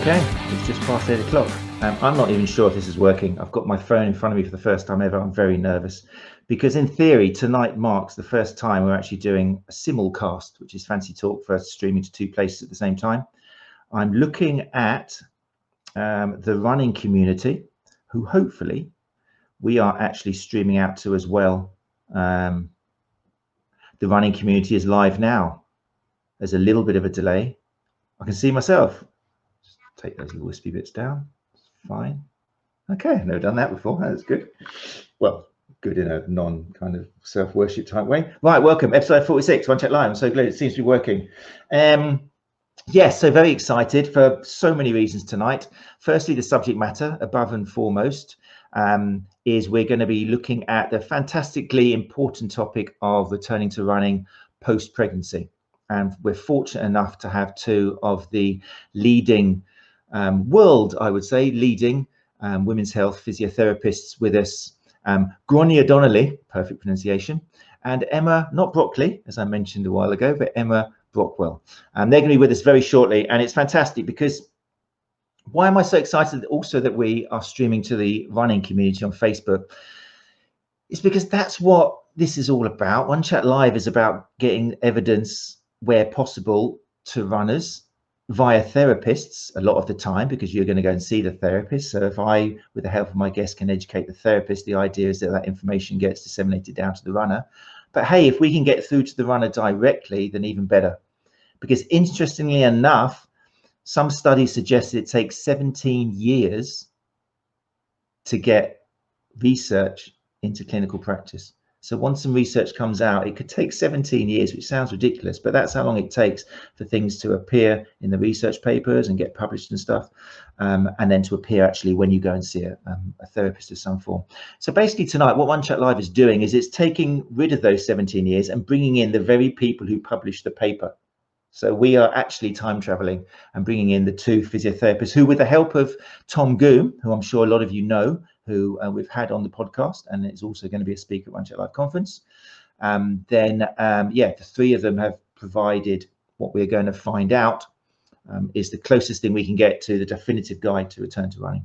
Okay, it's just past 8 o'clock. I'm not even sure if this is working. I've got my phone in front of me for the first time ever. I'm very nervous because in theory, tonight marks the first time we're actually doing a simulcast, which is fancy talk for streaming to two places at the same time. I'm looking at the running community, who hopefully we are actually streaming out to as well. The running community is live now. There's a little bit of a delay. I can see myself. Just take those little wispy bits down. It's fine. Okay, I've never done that before. That's good. Well, good in a non kind of self-worship type way. Right, welcome. Episode 46, OneChat Live. I'm so glad it seems to be working. Yes, so very excited for so many reasons tonight. Firstly, the subject matter, above and foremost, is we're going to be looking at the fantastically important topic of returning to running post-pregnancy. And we're fortunate enough to have two of the leading leading women's health physiotherapists with us, Gráinne Donnelly, perfect pronunciation, and Emma, not Brockley, as I mentioned a while ago, but Emma Brockwell. And they're going to be with us very shortly. And it's fantastic because why am I so excited also that we are streaming to the running community on Facebook? It's because that's what this is all about. OneChat Live is about getting evidence where possible to runners via therapists a lot of the time, because you're going to go and see the therapist. So if I, with the help of my guest, can educate the therapist, the idea is that that information gets disseminated down to the runner. But hey, if we can get through to the runner directly, then even better. Because interestingly enough, some studies suggest it takes 17 years to get research into clinical practice. So once some research comes out, it could take 17 years, which sounds ridiculous, but that's how long it takes for things to appear in the research papers and get published and stuff, and then to appear actually when you go and see a therapist of some form. So basically tonight, what OneChat Live is doing is it's taking rid of those 17 years and bringing in the very people who published the paper. So we are actually time traveling and bringing in the two physiotherapists who, with the help of Tom Goom, who I'm sure a lot of you know, who we've had on the podcast, and it's also going to be a speaker at OneChat Live conference. The three of them have provided what we're going to find out is the closest thing we can get to the definitive guide to return to running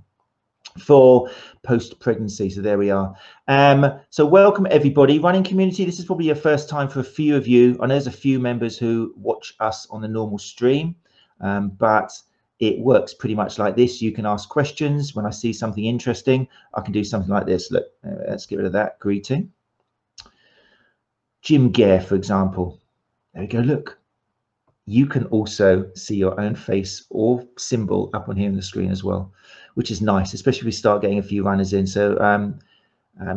for post-pregnancy. So there we are. So welcome everybody. Running community, this is probably your first time for a few of you. I know there's a few members who watch us on the normal stream, but it works pretty much like this. You can ask questions. When I see something interesting, I can do something like this. Look, let's get rid of that greeting. Gym gear, for example. There we go. Look, you can also see your own face or symbol up on here on the screen as well, which is nice, especially if we start getting a few runners in. So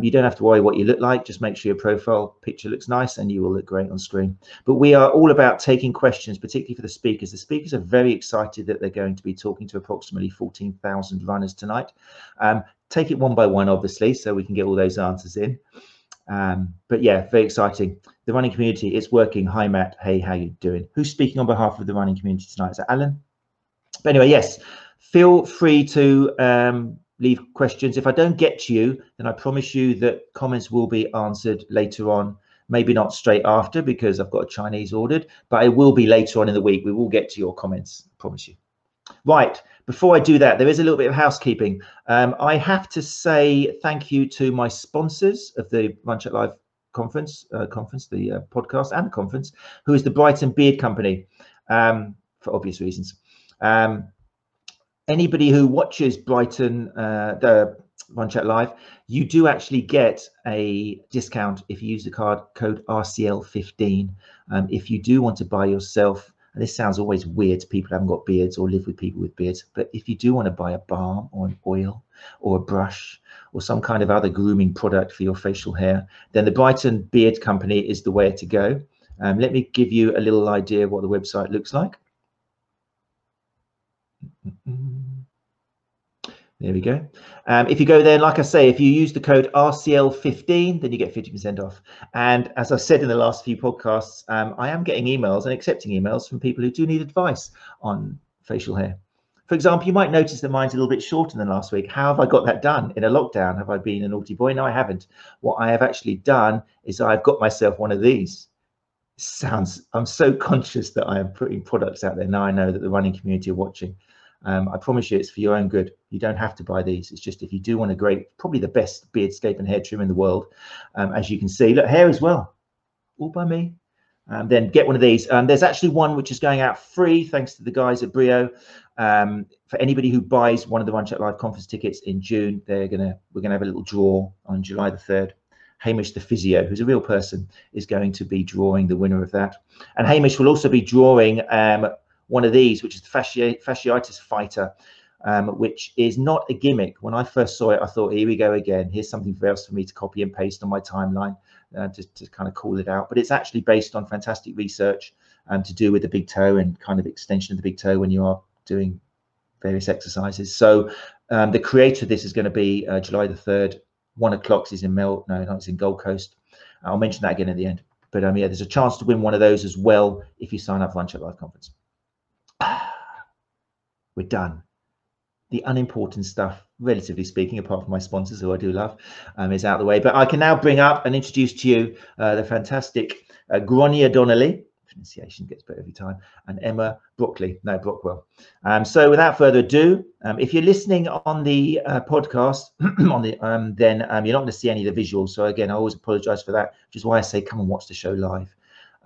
you don't have to worry what you look like. Just make sure your profile picture looks nice and you will look great on screen. But we are all about taking questions, particularly for the speakers. The speakers are very excited that they're going to be talking to approximately 14,000 runners tonight. Take it one by one, obviously, so we can get all those answers in. But yeah, very exciting. The running community, it's working. Hi, Matt. Hey, how you doing? Who's speaking on behalf of the running community tonight? Is that Alan? But anyway, yes, feel free to leave questions. If I don't get to you, then I promise you that comments will be answered later on. Maybe not straight after because I've got a Chinese ordered, but it will be later on in the week. We will get to your comments, I promise you. Right, before I do that, there is a little bit of housekeeping. I have to say thank you to my sponsors of the RunChat Live conference, the podcast and the conference, who is the Brighton Beard Company, for obvious reasons. Anybody who watches Brighton, the OneChat Live, you do actually get a discount if you use the code RCL15. If you do want to buy yourself, and this sounds always weird to people who haven't got beards or live with people with beards, but if you do want to buy a balm or an oil or a brush or some kind of other grooming product for your facial hair, then the Brighton Beard Company is the way to go. Let me give you a little idea of what the website looks like. There we go. If you go there, like I say, if you use the code RCL15, then you get 50% off. And as I've said in the last few podcasts, I am getting emails and accepting emails from people who do need advice on facial hair. For example, you might notice that mine's a little bit shorter than last week. How have I got that done in a lockdown? Have I been a naughty boy? No, I haven't. What I have actually done is I've got myself one of these. I'm so conscious that I am putting products out there. Now I know that the running community are watching. I promise you it's for your own good. You don't have to buy these. It's just if you do want a great, probably the best beard scape and hair trim in the world, as you can see. Look, hair as well, all by me. Then get one of these. There's actually one which is going out free, thanks to the guys at Brio. For anybody who buys one of the RunChat Live conference tickets in June, we're gonna have a little draw on July the 3rd. Hamish the physio, who's a real person, is going to be drawing the winner of that. And Hamish will also be drawing one of these, which is the Fasciitis Fighter, which is not a gimmick. When I first saw it, I thought, here we go again. Here's something else for me to copy and paste on my timeline to kind of call it out. But it's actually based on fantastic research to do with the big toe and kind of extension of the big toe when you are doing various exercises. So the creator of this is going to be July the 3rd. 1 o'clock is in it's in Gold Coast. I'll mention that again at the end. But yeah, there's a chance to win one of those as well if you sign up for RunChat Live Conference. We're done. The unimportant stuff, relatively speaking, apart from my sponsors, who I do love, is out of the way. But I can now bring up and introduce to you the fantastic Gráinne Donnelly. Pronunciation gets better every time. And Emma Brockwell. So without further ado, if you're listening on the podcast, then you're not going to see any of the visuals. So again, I always apologise for that, which is why I say come and watch the show live.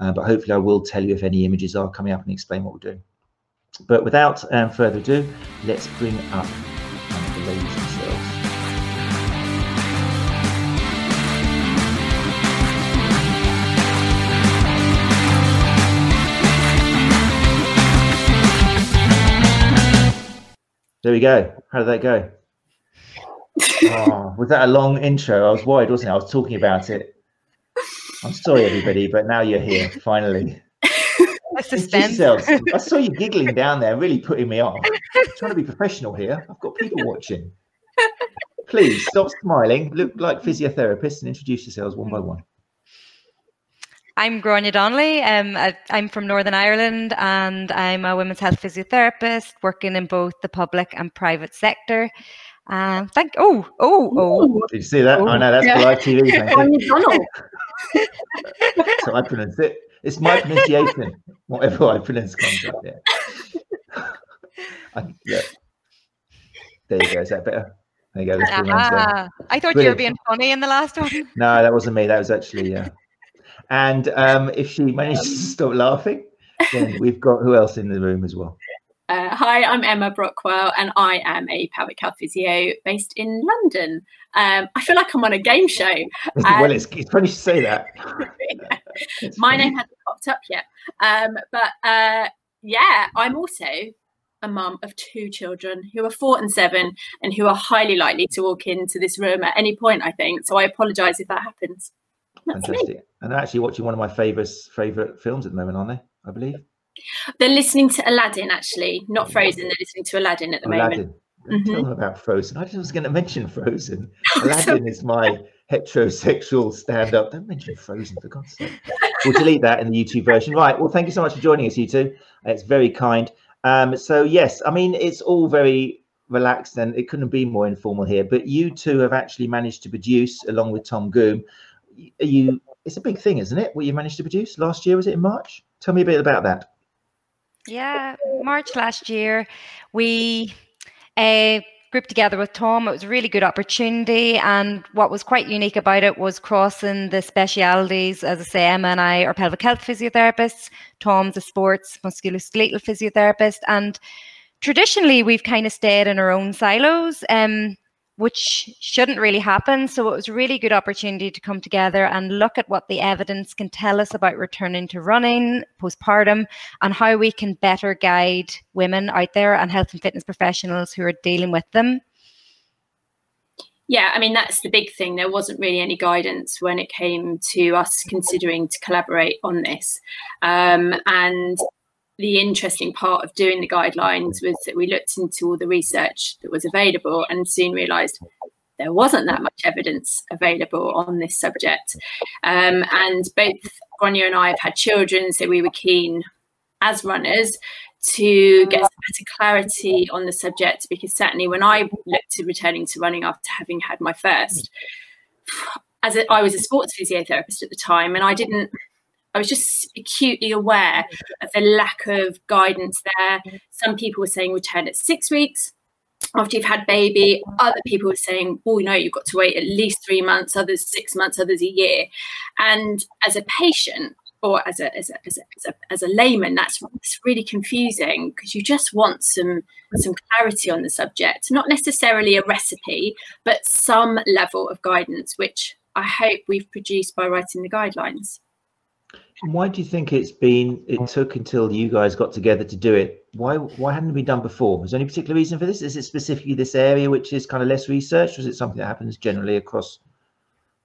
But hopefully I will tell you if any images are coming up and explain what we're doing. But without further ado, let's bring up the ladies themselves. There we go. How did that go? Oh, was that a long intro? I was worried, wasn't I? I was talking about it. I'm sorry, everybody, but now you're here, finally. I saw you giggling down there, really putting me off. I'm trying to be professional here. I've got people watching. Please stop smiling. Look like physiotherapists and introduce yourselves one by one. I'm Gráinne Donnelly. I'm from Northern Ireland, and I'm a women's health physiotherapist working in both the public and private sector. Did you see that? Oh, I know, that's live TV. So I pronounce it. It's my pronunciation, whatever I pronounce comes out there. Yeah. There you go. Is that better? There you go. I thought you were being funny in the last one. No, that wasn't me. That was actually, yeah. And if she manages to stop laughing, then we've got who else in the room as well? Hi, I'm Emma Brockwell, and I am a public health physio based in London. I feel like I'm on a game show. Well, it's funny to say that. Yeah. My name hasn't popped up yet. I'm also a mum of two children who are 4 and 7 and who are highly likely to walk into this room at any point, I think. So I apologise if that happens. That's fantastic. Me. And they're actually watching one of my favourite films at the moment, aren't they? I believe. They're listening to Aladdin, actually, not Frozen. They're listening to Aladdin at the moment. Tell them about Frozen. I just was going to mention Frozen. Aladdin is my heterosexual stand-up. Don't mention Frozen, for God's sake. We'll delete that in the YouTube version. Right. Well, thank you so much for joining us, you two. It's very kind. So yes, I mean, it's all very relaxed, and it couldn't be more informal here. But you two have actually managed to produce, along with Tom Goom. It's a big thing, isn't it? What you managed to produce last year, was it in March? Tell me a bit about that. Yeah, March last year, we grouped together with Tom. It was a really good opportunity, and what was quite unique about it was crossing the specialities. As I say, Emma and I are pelvic health physiotherapists. Tom's a sports musculoskeletal physiotherapist, and traditionally we've kind of stayed in our own silos, which shouldn't really happen. So it was a really good opportunity to come together and look at what the evidence can tell us about returning to running postpartum, and how we can better guide women out there and health and fitness professionals who are dealing with them. Yeah, I mean, that's the big thing. There wasn't really any guidance when it came to us considering to collaborate on this. And the interesting part of doing the guidelines was that we looked into all the research that was available and soon realised there wasn't that much evidence available on this subject. And both Gráinne and I have had children, so we were keen as runners to get better clarity on the subject, because certainly when I looked at returning to running after having had my first, I was a sports physiotherapist at the time, and I didn't I was just acutely aware of the lack of guidance there. Some people were saying return at 6 weeks after you've had baby. Other people were saying, oh, no, you've got to wait at least 3 months, others 6 months, others a year. And as a patient or as a layman, that's really confusing, because you just want some clarity on the subject, not necessarily a recipe, but some level of guidance, which I hope we've produced by writing the guidelines. And why do you think it took until you guys got together to do it? Why hadn't it been done before? Was there any particular reason for this? Is it specifically this area which is kind of less researched, or is it something that happens generally across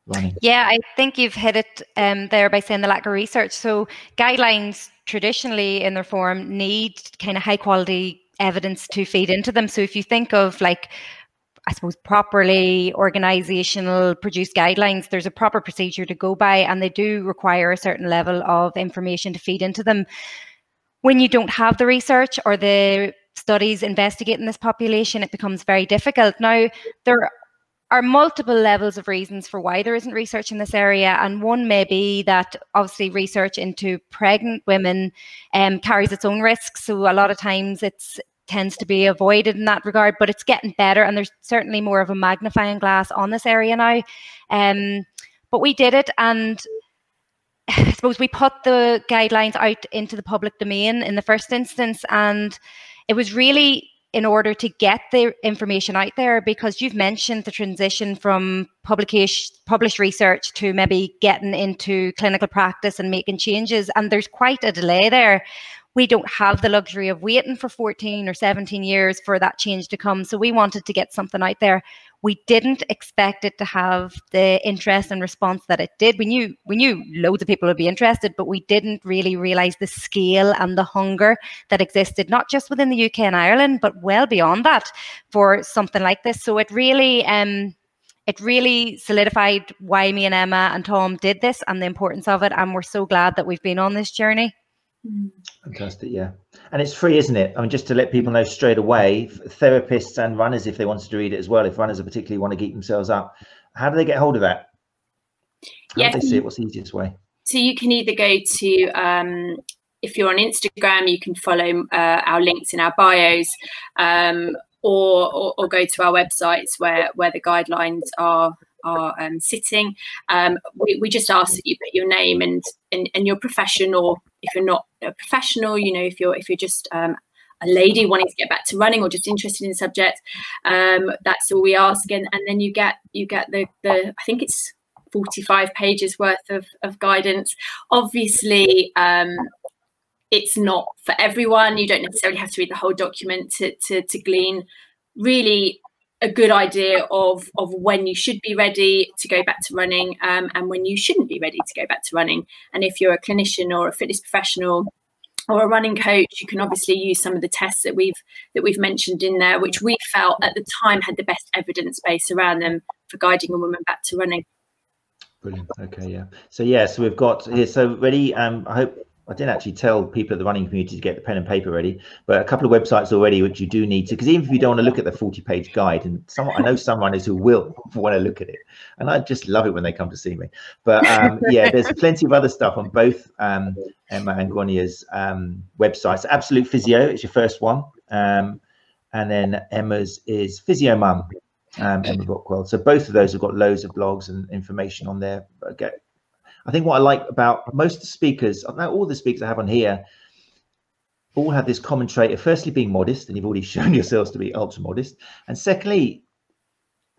running? Yeah, I think you've hit it there by saying the lack of research. So guidelines traditionally in their form need kind of high quality evidence to feed into them. So if you think of, like, I suppose, properly organisational produced guidelines, there's a proper procedure to go by, and they do require a certain level of information to feed into them. When you don't have the research or the studies investigating this population, it becomes very difficult. Now, there are multiple levels of reasons for why there isn't research in this area, and one may be that obviously research into pregnant women carries its own risks, so a lot of times it tends to be avoided in that regard, but it's getting better, and there's certainly more of a magnifying glass on this area now. But we did it, and I suppose we put the guidelines out into the public domain in the first instance, and it was really in order to get the information out there, because you've mentioned the transition from published research to maybe getting into clinical practice and making changes, and there's quite a delay there. We don't have the luxury of waiting for 14 or 17 years for that change to come. So we wanted to get something out there. We didn't expect it to have the interest and response that it did. We knew loads of people would be interested, but we didn't really realise the scale and the hunger that existed, not just within the UK and Ireland, but well beyond that for something like this. So it really solidified why me and Emma and Tom did this and the importance of it. And we're so glad that we've been on this journey. Fantastic, yeah. And it's free, isn't it? I mean, just to let people know straight away, therapists and runners, if they wanted to read it as well, if runners particularly want to geek themselves up, how do they get hold of that? How do they see it? What's the easiest way? So you can either go to, if you're on Instagram, you can follow our links in our bios, or go to our websites where the guidelines are sitting. We just ask that you put your name and your profession, or if you're not a professional, you know, if you're just a lady wanting to get back to running or just interested in the subject, that's all we ask. And then you get the I think it's 45 pages worth of guidance. Obviously, it's not for everyone. You don't necessarily have to read the whole document to glean really a good idea of when you should be ready to go back to running, and when you shouldn't be ready to go back to running. And if you're a clinician or a fitness professional or a running coach, you can obviously use some of the tests that we've mentioned in there, which we felt at the time had the best evidence base around them for guiding a woman back to running. Brilliant. Okay, yeah. So we've got here, so ready, I hope I didn't actually tell people at the running community to get the pen and paper ready, but a couple of websites already which you do need to, because even if you don't want to look at the 40-page guide, and I know some runners who will want to look at it, and I just love it when they come to see me. But there's plenty of other stuff on both Emma and Gráinne's websites. Absolute Physio is your first one, and then Emma's is PhysioMum, Emma Brockwell. So both of those have got loads of blogs and information on there. I think what I like about most speakers, all the speakers I have on here, all have this common trait of firstly being modest, and you've already shown yourselves to be ultra modest, and secondly,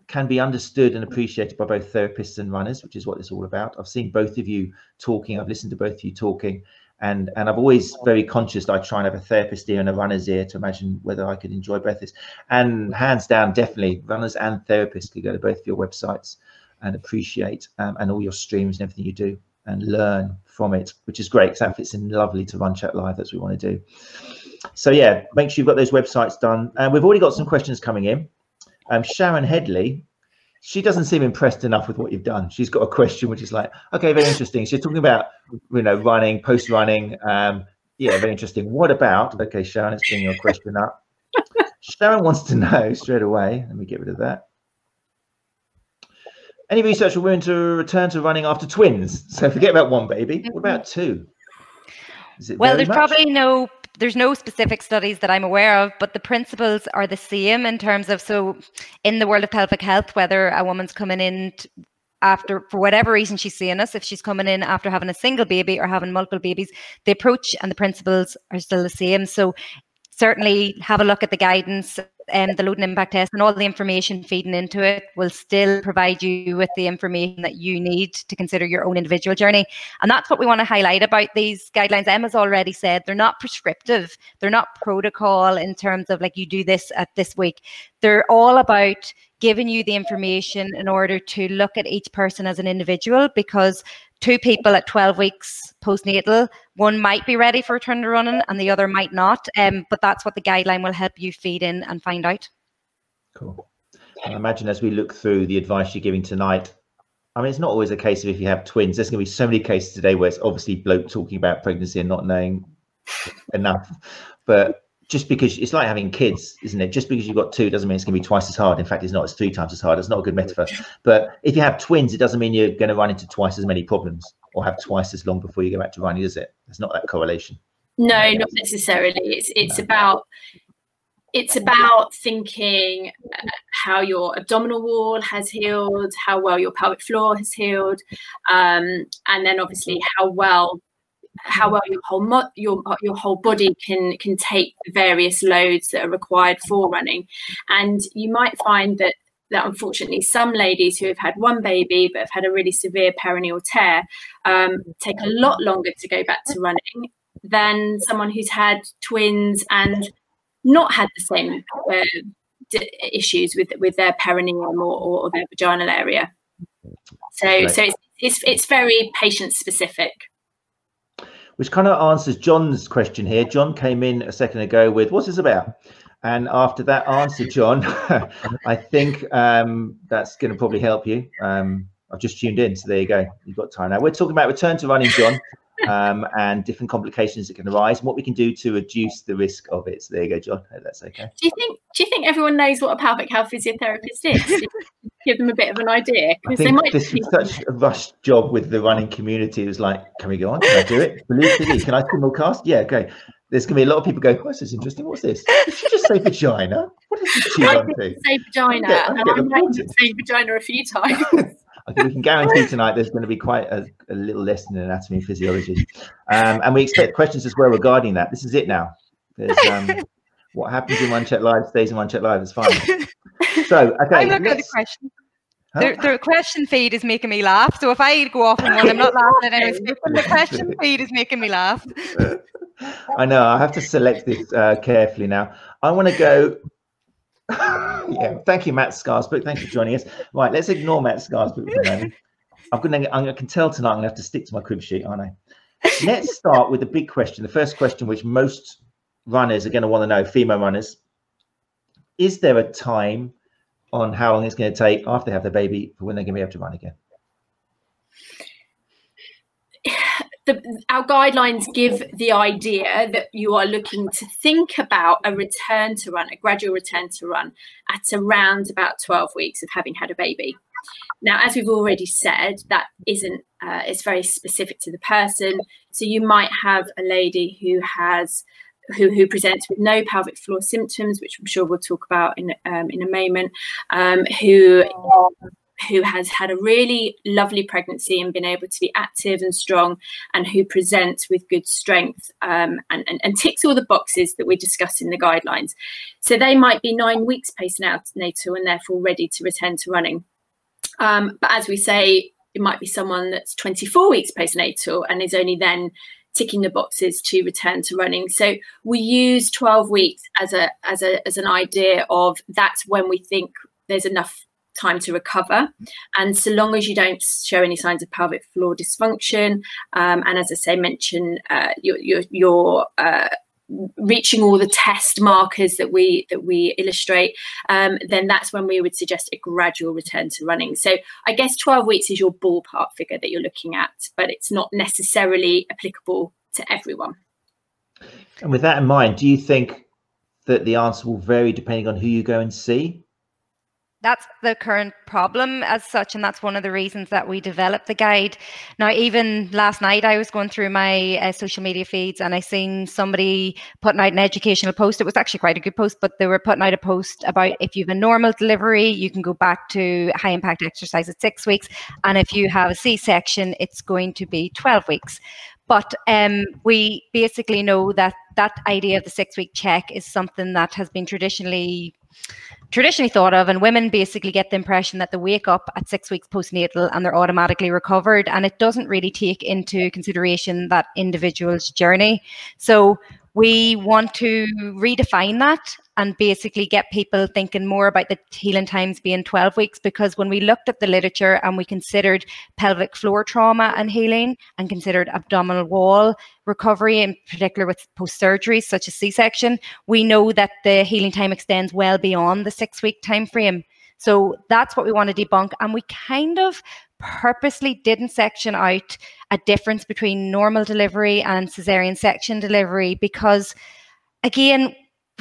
can be understood and appreciated by both therapists and runners, which is what it's all about. I've seen both of you talking, I've listened to both of you talking, and I've always very conscious that I try and have a therapist ear and a runner's ear to imagine whether I could enjoy breathless. And hands down, definitely, runners and therapists could go to both of your websites and appreciate and all your streams and everything you do and learn from it, which is great, because that fits in lovely to RunChat Live. That's what we want to do. So yeah, make sure you've got those websites done. And we've already got some questions coming in. Sharon Headley, she doesn't seem impressed enough with what you've done. She's got a question which is like, okay, very interesting. She's talking about, running, post-running. Very interesting. What about, okay, Sharon, let's bring your question up. Sharon wants to know straight away. Let me get rid of that. Any research on women to return to running after twins? So forget about one baby. What about two? Well, there's no specific studies that I'm aware of, but the principles are the same in terms of, so in the world of pelvic health, whether a woman's coming in after, for whatever reason she's seeing us, if she's coming in after having a single baby or having multiple babies, the approach and the principles are still the same. So certainly have a look at the guidance and the load and impact test, and all the information feeding into it will still provide you with the information that you need to consider your own individual journey. And that's what we want to highlight about these guidelines. Emma's already said they're not prescriptive. They're not protocol in terms of like you do this at this week. They're all about giving you the information in order to look at each person as an individual, because two people at 12 weeks postnatal, one might be ready for a turn to running and the other might not. But that's what the guideline will help you feed in and find out. Cool. I imagine as we look through the advice you're giving tonight, I mean, it's not always a case of if you have twins. There's going to be so many cases today where it's obviously bloke talking about pregnancy and not knowing enough. But just because it's like having kids, isn't it? Just because you've got two doesn't mean it's going to be twice as hard. In fact, it's not. It's three times as hard. It's not a good metaphor. But if you have twins, it doesn't mean you're going to run into twice as many problems or have twice as long before you go back to running, is it? There's not that correlation. No, not necessarily. It's about thinking how your abdominal wall has healed, how well your pelvic floor has healed, and then obviously how well your whole body can take the various loads that are required for running. And you might find that unfortunately some ladies who have had one baby but have had a really severe perineal tear take a lot longer to go back to running than someone who's had twins and not had the same issues with their perineum or their vaginal area. So it's very patient specific. Which kind of answers John's question here. John came in a second ago with, what's this about? And after that answer, John, I think that's going to probably help you. I've just tuned in, so there you go. You've got time now. We're talking about return to running, John, and different complications that can arise and what we can do to reduce the risk of it. So there you go, John. I hope that's okay. Do you think everyone knows what a pelvic health physiotherapist is? Give them a bit of an idea. I think this was such a rushed job with the running community. It was like, can we go on? Can I do it? Can I simulcast? Yeah, okay. There's going to be a lot of people going, oh, this is interesting. What's this? Did she just say vagina? What is this? I did say vagina. I might have said vagina a few times. I think we can guarantee tonight there's going to be quite a little lesson in anatomy and physiology. And we expect questions as well regarding that. This is it now. There's what happens in OneChat Live stays in OneChat Live. It's fine. So, okay. I'm looking at the question. Huh? The question feed is making me laugh. So if I go off on one, I'm not laughing at anything. The question feed is making me laugh. I know. I have to select this carefully now. I want to go. Yeah. Thank you, Matt Scarsbrook. Thanks for joining us. Right. Let's ignore Matt Scarsbrook for a moment. I can tell tonight I'm going to have to stick to my crib sheet, aren't I? Let's start with the big question. The first question, which most runners are going to want to know, female runners, is there a time on how long it's going to take after they have the baby for when they're going to be able to run again? Our guidelines give the idea that you are looking to think about a return to run, a gradual return to run, at around about 12 weeks of having had a baby. Now, as we've already said, that isn't, it's very specific to the person. So you might have a lady who presents with no pelvic floor symptoms, which I'm sure we'll talk about in a moment, who has had a really lovely pregnancy and been able to be active and strong, and who presents with good strength and ticks all the boxes that we discussed in the guidelines. So they might be 9 weeks postnatal and therefore ready to return to running. But as we say, it might be someone that's 24 weeks postnatal and is only then ticking the boxes to return to running. So we use 12 weeks as an idea of that's when we think there's enough time to recover. And so long as you don't show any signs of pelvic floor dysfunction, and as I say, mention your reaching all the test markers that we illustrate, then that's when we would suggest a gradual return to running. So I guess 12 weeks is your ballpark figure that you're looking at, but it's not necessarily applicable to everyone. And with that in mind, do you think that the answer will vary depending on who you go and see? that's the current problem as such, and that's one of the reasons that we developed the guide. Now, even last night, I was going through my social media feeds, and I seen somebody putting out an educational post. It was actually quite a good post, but they were putting out a post about if you have a normal delivery, you can go back to high impact exercise at 6 weeks, and if you have a C-section, it's going to be 12 weeks. But we basically know that that idea of the 6 week check is something that has been traditionally thought of, and women basically get the impression that they wake up at 6 weeks postnatal and they're automatically recovered, and it doesn't really take into consideration that individual's journey. So we want to redefine that and basically get people thinking more about the healing times being 12 weeks, because when we looked at the literature and we considered pelvic floor trauma and healing and considered abdominal wall recovery, in particular with post-surgery such as C-section, we know that the healing time extends well beyond the 6 week time frame. So that's what we want to debunk, and we kind of purposely didn't section out a difference between normal delivery and cesarean section delivery, because again,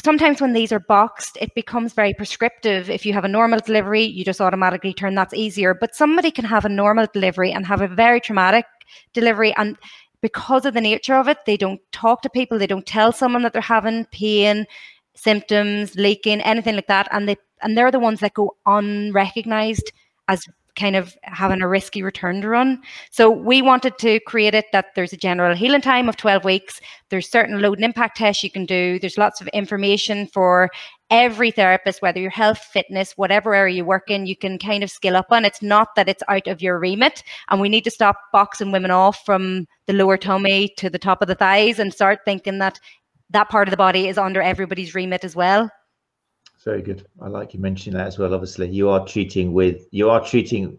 sometimes when these are boxed, it becomes very prescriptive. If you have a normal delivery, you just automatically turn that's easier, but somebody can have a normal delivery and have a very traumatic delivery, and because of the nature of it, they don't talk to people, they don't tell someone that they're having pain, symptoms, leaking, anything like that, and they're the ones that go unrecognized as kind of having a risky return to run. So we wanted to create it that there's a general healing time of 12 weeks. There's certain load and impact tests you can do. There's lots of information for every therapist, whether you're health, fitness, whatever area you work in, you can kind of skill up on. It's not that it's out of your remit, and we need to stop boxing women off from the lower tummy to the top of the thighs and start thinking that that part of the body is under everybody's remit as well. Very good. I like you mentioning that as well. Obviously, you are treating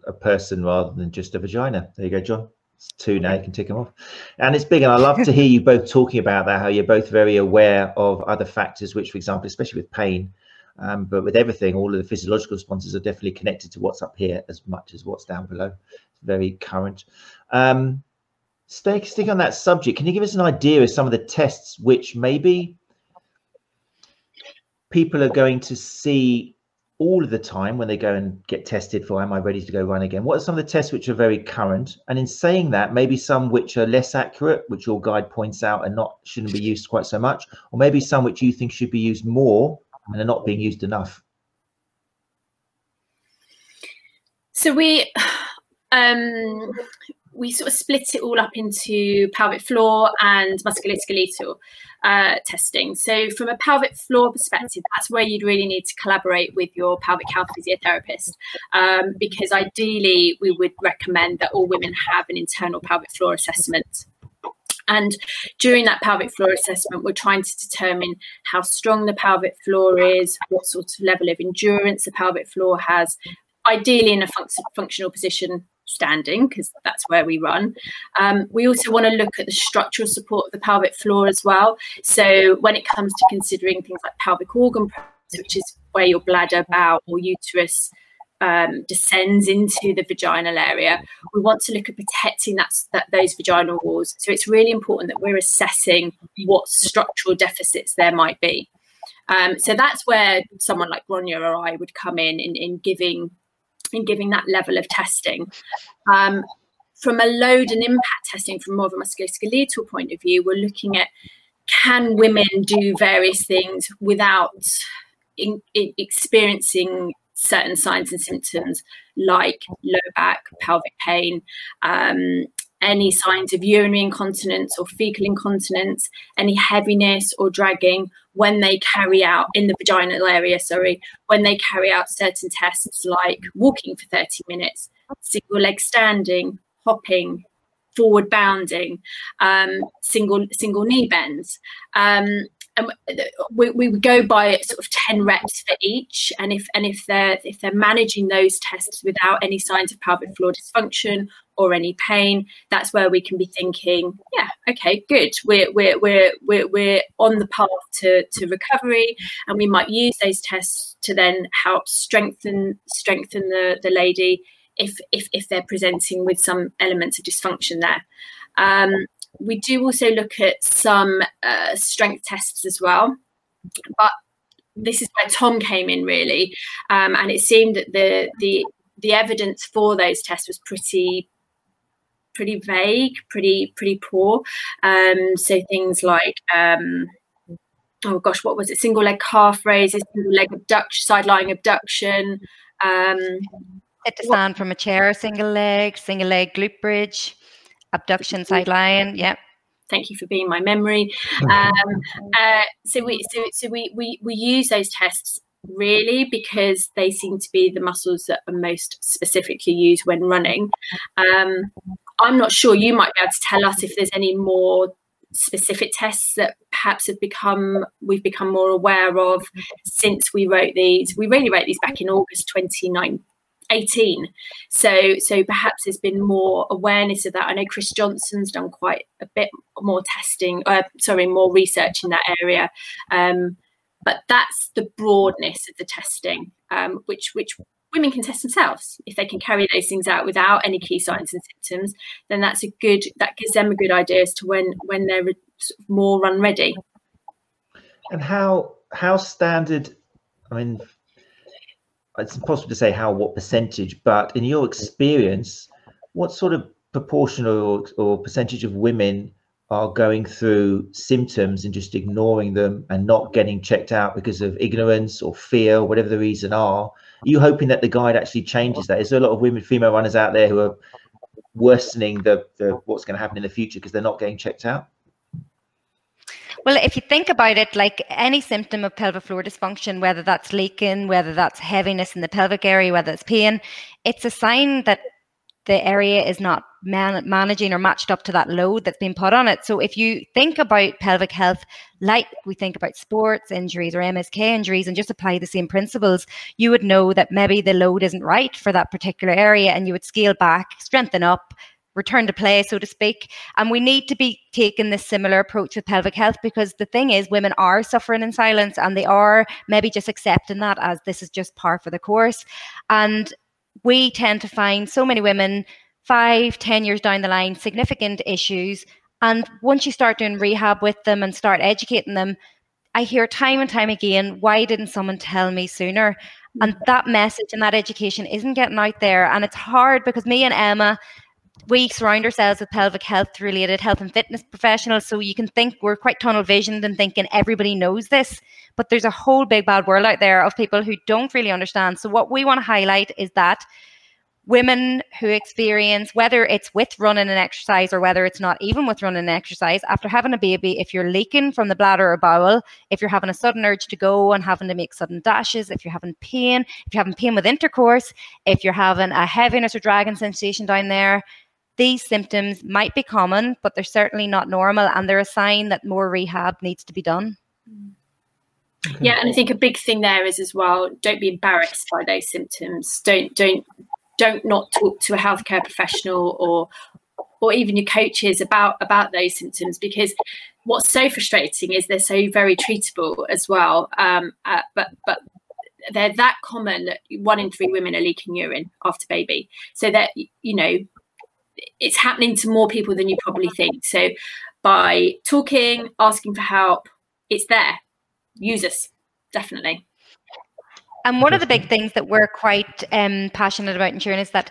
a person rather than just a vagina. There you go, John. It's two now. You can tick them off. And it's big. And I love to hear you both talking about that, how you're both very aware of other factors, which, for example, especially with pain, but with everything, all of the physiological responses are definitely connected to what's up here as much as what's down below. It's very current. Stick on that subject. Can you give us an idea of some of the tests which maybe people are going to see all of the time when they go and get tested for, am I ready to go run again? What are some of the tests which are very current? And in saying that, maybe some which are less accurate, which your guide points out and shouldn't be used quite so much, or maybe some which you think should be used more and are not being used enough. So we sort of split it all up into pelvic floor and musculoskeletal testing. So from a pelvic floor perspective, that's where you'd really need to collaborate with your pelvic health physiotherapist, because ideally we would recommend that all women have an internal pelvic floor assessment. And during that pelvic floor assessment, we're trying to determine how strong the pelvic floor is, what sort of level of endurance the pelvic floor has, ideally in a functional position standing, because that's where we run. We also want to look at the structural support of the pelvic floor as well. So when it comes to considering things like pelvic organ press, which is where your bladder, bowel or uterus descends into the vaginal area, we want to look at protecting those vaginal walls. So it's really important that we're assessing what structural deficits there might be. So that's where someone like Gráinne or I would come in giving that level of testing. From a load and impact testing, from more of a musculoskeletal point of view, we're looking at, can women do various things without experiencing certain signs and symptoms like low back, pelvic pain, any signs of urinary incontinence or fecal incontinence, any heaviness or dragging when they carry out in the vaginal area, when they carry out certain tests like walking for 30 minutes, single leg standing, hopping, forward bounding, single knee bends. And we would go by sort of 10 reps for each, and if they're managing those tests without any signs of pelvic floor dysfunction or any pain, that's where we can be thinking, yeah, okay, good, we're on the path to recovery, and we might use those tests to then help strengthen the lady if they're presenting with some elements of dysfunction there. We do also look at some strength tests as well, but this is where Tom came in really, and it seemed that the evidence for those tests was pretty vague, pretty poor. So things like single leg calf raises, single leg abduction, side lying abduction, sit to stand from a chair, single leg glute bridge, abduction, side lying. Yep. Thank you for being my memory. So we use those tests really because they seem to be the muscles that are most specifically used when running. I'm not sure, you might be able to tell us if there's any more specific tests that perhaps we've become more aware of since we wrote these. We really wrote these back in August 2018, so perhaps there's been more awareness of that. I know Chris Johnson's done quite a bit more more research in that area, but that's the broadness of the testing, which women can test themselves. If they can carry those things out without any key signs and symptoms, then that gives them a good idea as to when they're more run ready. And how standard, I mean, it's impossible to say what percentage, but in your experience, what sort of proportion or percentage of women are going through symptoms and just ignoring them and not getting checked out because of ignorance or fear, whatever the reason are? Are you hoping that the guide actually changes that? Is there a lot of female runners out there who are worsening the what's going to happen in the future because they're not getting checked out? Well, if you think about it, like any symptom of pelvic floor dysfunction, whether that's leaking, whether that's heaviness in the pelvic area, whether it's pain, it's a sign that the area is not managing or matched up to that load that's been put on it. So if you think about pelvic health, like we think about sports injuries or MSK injuries, and just apply the same principles, you would know that maybe the load isn't right for that particular area, and you would scale back, strengthen up, return to play, so to speak. And we need to be taking this similar approach with pelvic health, because the thing is, women are suffering in silence, and they are maybe just accepting that as this is just par for the course. And we tend to find so many women 5-10 years down the line, significant issues. And once you start doing rehab with them and start educating them, I hear time and time again, why didn't someone tell me sooner? And that message and that education isn't getting out there. And it's hard because me and Emma, we surround ourselves with pelvic health related health and fitness professionals, so you can think we're quite tunnel visioned and thinking everybody knows this, but there's a whole big bad world out there of people who don't really understand. So what we want to highlight is that women who experience, whether it's with running and exercise or whether it's not even with running and exercise, after having a baby, if you're leaking from the bladder or bowel, if you're having a sudden urge to go and having to make sudden dashes, if you're having pain with intercourse, if you're having a heaviness or dragging sensation down there, these symptoms might be common, but they're certainly not normal, and they're a sign that more rehab needs to be done. Yeah, and I think a big thing there is as well, don't be embarrassed by those symptoms. Don't not talk to a healthcare professional or even your coaches about those symptoms, because what's so frustrating is they're so very treatable as well. But they're that common that 1 in 3 women are leaking urine after baby. So that, you know, it's happening to more people than you probably think. So by talking, asking for help, it's there. Use us, definitely. And one of the big things that we're quite passionate about ensuring is that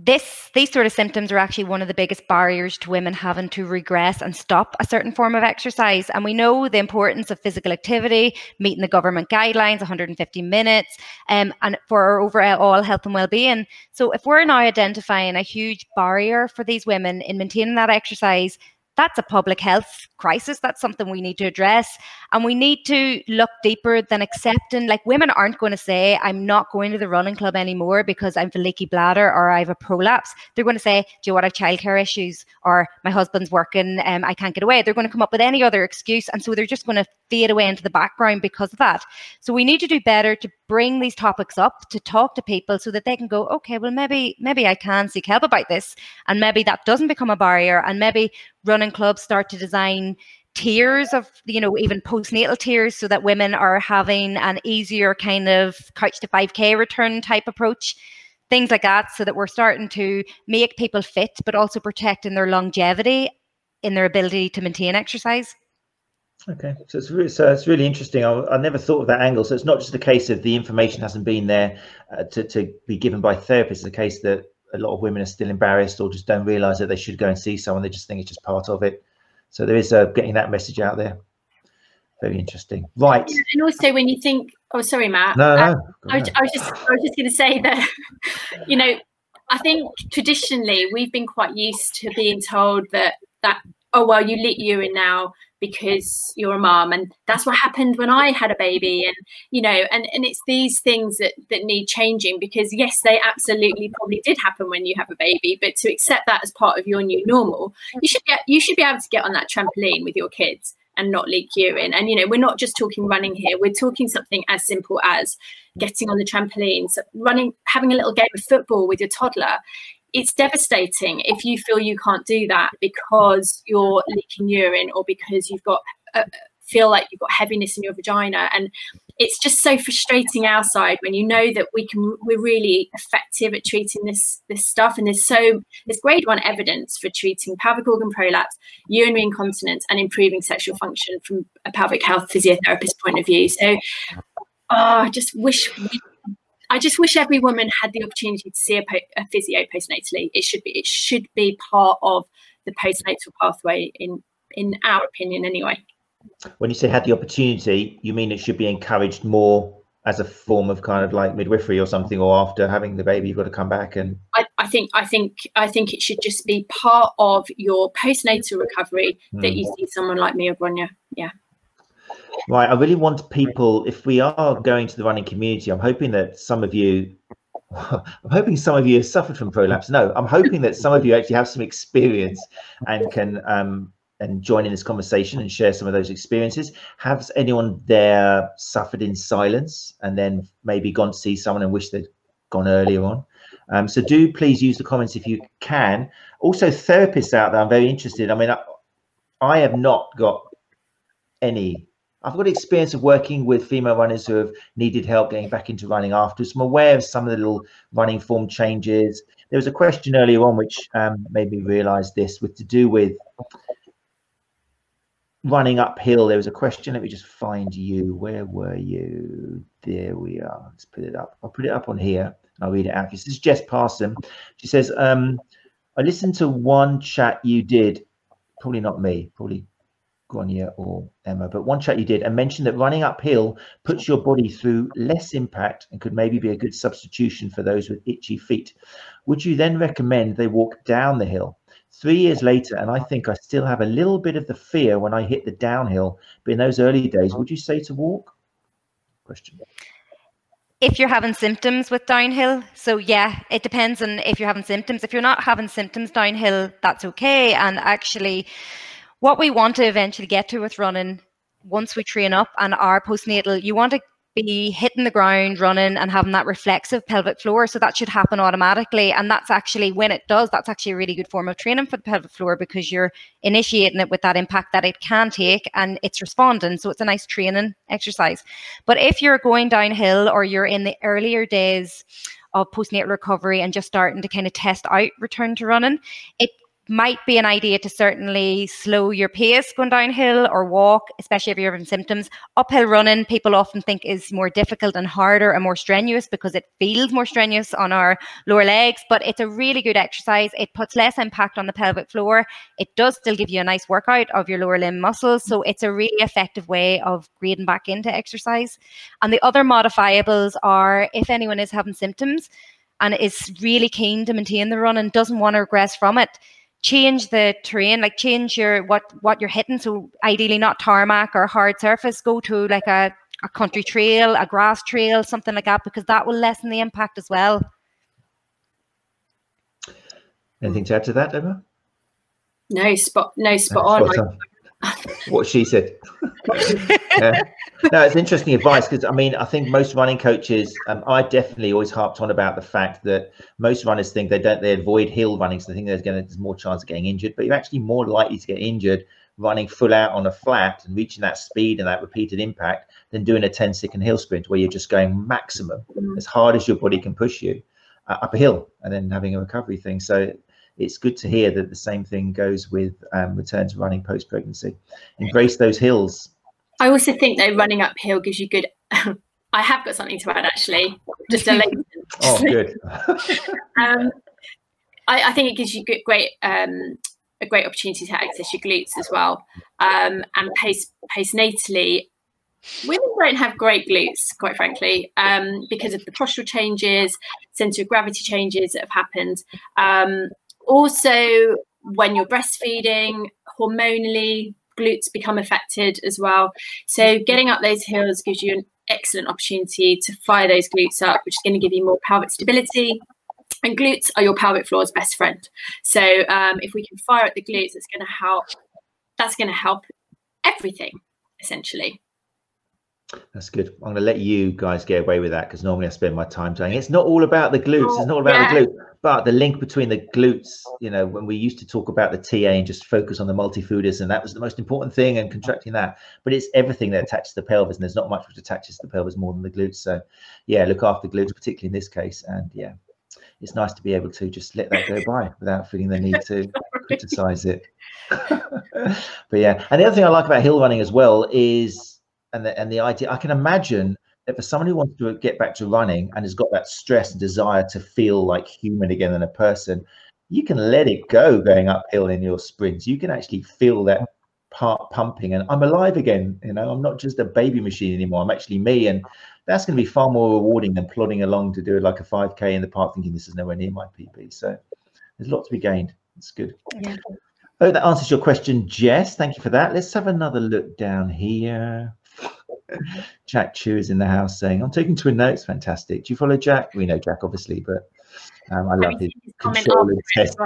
these sort of symptoms are actually one of the biggest barriers to women having to regress and stop a certain form of exercise. And we know the importance of physical activity, meeting the government guidelines, 150 minutes, and for our overall health and well-being. So if we're now identifying a huge barrier for these women in maintaining that exercise, that's a public health crisis. That's something we need to address. And we need to look deeper than accepting, like, women aren't going to say, I'm not going to the running club anymore because I have a leaky bladder or I have a prolapse. They're going to say, do you know what, I have childcare issues, or my husband's working, I can't get away. They're going to come up with any other excuse. And so they're just going to fade away into the background because of that. So we need to do better to bring these topics up, to talk to people so that they can go, okay, well, maybe I can seek help about this. And maybe that doesn't become a barrier. And maybe running clubs start to design tiers of, you know, even postnatal tiers, so that women are having an easier kind of couch to 5K return type approach, things like that, so that we're starting to make people fit, but also protecting their longevity in their ability to maintain exercise. Okay, so it's really interesting. I never thought of that angle. So it's not just the case of the information hasn't been there to be given by therapists. It's the case that a lot of women are still embarrassed or just don't realise that they should go and see someone. They just think it's just part of it. So there is getting that message out there. Very interesting. Right. And also when you think, oh, sorry, Matt. No. I was just going to say that, you know, I think traditionally we've been quite used to being told that oh, well, you leak urine now because you're a mum, and that's what happened when I had a baby. And, you know, and it's these things that need changing, because yes, they absolutely probably did happen when you have a baby, but to accept that as part of your new normal, you should be able to get on that trampoline with your kids and not leak urine. And, you know, we're not just talking running here. We're talking something as simple as getting on the trampoline, so running, having a little game of football with your toddler. It's devastating if you feel you can't do that because you're leaking urine or because you've got feel like you've got heaviness in your vagina. And it's just so frustrating our side when you know that we're really effective at treating this stuff, and there's grade 1 evidence for treating pelvic organ prolapse, urinary incontinence, and improving sexual function from a pelvic health physiotherapist point of view. So I just wish every woman had the opportunity to see a physio postnatally. It should be part of the postnatal pathway, in our opinion, anyway. When you say had the opportunity, you mean it should be encouraged more as a form of kind of like midwifery or something, or after having the baby, you've got to come back and. I think it should just be part of your postnatal recovery that you see someone like me or Gráinne. Yeah. Right. I really want people, if we are going to the running community, I'm hoping some of you have suffered from prolapse. No, I'm hoping that some of you actually have some experience and can and join in this conversation and share some of those experiences. Has anyone there suffered in silence and then maybe gone to see someone and wished they'd gone earlier on? So do please use the comments if you can. Also, therapists out there, I'm very interested. I mean, I have not got any. I've got experience of working with female runners who have needed help getting back into running afterwards. I'm aware of some of the little running form changes. There was a question earlier on which made me realise this, with to do with running uphill. There was a question. Let me just find you. Where were you? There we are. Let's put it up. I'll put it up on here. I'll read it out. This is Jess Parson. She says, I listened to one chat you did. Probably not me. Probably Gráinne or Emma, but one chat you did and mentioned that running uphill puts your body through less impact and could maybe be a good substitution for those with itchy feet. Would you then recommend they walk down the hill? 3 years later, and I think I still have a little bit of the fear when I hit the downhill, but in those early days, would you say to walk? Question. If you're having symptoms with downhill, so yeah, it depends on if you're having symptoms. If you're not having symptoms downhill, that's okay. And actually, what we want to eventually get to with running, once we train up and are postnatal, you want to be hitting the ground, running, and having that reflexive pelvic floor. So that should happen automatically. And that's actually, when it does, that's actually a really good form of training for the pelvic floor, because you're initiating it with that impact that it can take and it's responding. So it's a nice training exercise. But if you're going downhill or you're in the earlier days of postnatal recovery and just starting to kind of test out return to running, it might be an idea to certainly slow your pace going downhill or walk, especially if you're having symptoms. Uphill running, people often think, is more difficult and harder and more strenuous because it feels more strenuous on our lower legs, but it's a really good exercise. It puts less impact on the pelvic floor. It does still give you a nice workout of your lower limb muscles, so it's a really effective way of grading back into exercise. And the other modifiables are, if anyone is having symptoms and is really keen to maintain the run and doesn't want to regress from it, change the terrain, like change your what you're hitting. So ideally not tarmac or hard surface, go to like a country trail, a grass trail, something like that, because that will lessen the impact as well. Anything to add to that, Emma? No, spot on. What she said. Yeah. No, it's interesting advice, because I mean, I think most running coaches, I definitely always harped on about the fact that most runners think they avoid hill running, so they think there's more chance of getting injured. But you're actually more likely to get injured running full out on a flat and reaching that speed and that repeated impact than doing a 10-second hill sprint where you're just going maximum as hard as your body can push you up a hill and then having a recovery thing. So it's good to hear that the same thing goes with return to running post-pregnancy. Embrace those hills. I also think that running uphill gives you good I have got something to add, actually. Just a late. Oh, good. I think it gives you a great opportunity to access your glutes as well. And postnatally, women don't have great glutes, quite frankly, because of the postural changes, centre of gravity changes that have happened. Also, when you're breastfeeding, hormonally, glutes become affected as well. So getting up those hills gives you an excellent opportunity to fire those glutes up, which is going to give you more pelvic stability. And glutes are your pelvic floor's best friend. So if we can fire at the glutes, it's going to help. That's going to help everything, essentially. That's good. I'm going to let you guys get away with that, because normally I spend my time saying it's not all about the glutes. It's not about the glutes, but the link between the glutes. You know, when we used to talk about the TA and just focus on the multifidus, and that was the most important thing, and contracting that. But it's everything that attaches to the pelvis, and there's not much which attaches to the pelvis more than the glutes. So, yeah, look after glutes, particularly in this case. And yeah, it's nice to be able to just let that go by without feeling the need to criticize it. But yeah, and the other thing I like about hill running as well is. And the idea, I can imagine that for someone who wants to get back to running and has got that stress and desire to feel like human again and a person, you can let it go going uphill in your sprints. You can actually feel that part pumping and I'm alive again. You know, I'm not just a baby machine anymore. I'm actually me. And that's going to be far more rewarding than plodding along to do like a 5K in the park thinking this is nowhere near my PB. So there's a lot to be gained. It's good. Yeah. Oh, that answers your question, Jess. Thank you for that. Let's have another look down here. Jack Chu is in the house saying, I'm taking twin notes. Fantastic. Do you follow Jack? We know Jack, obviously, but I love his control and test.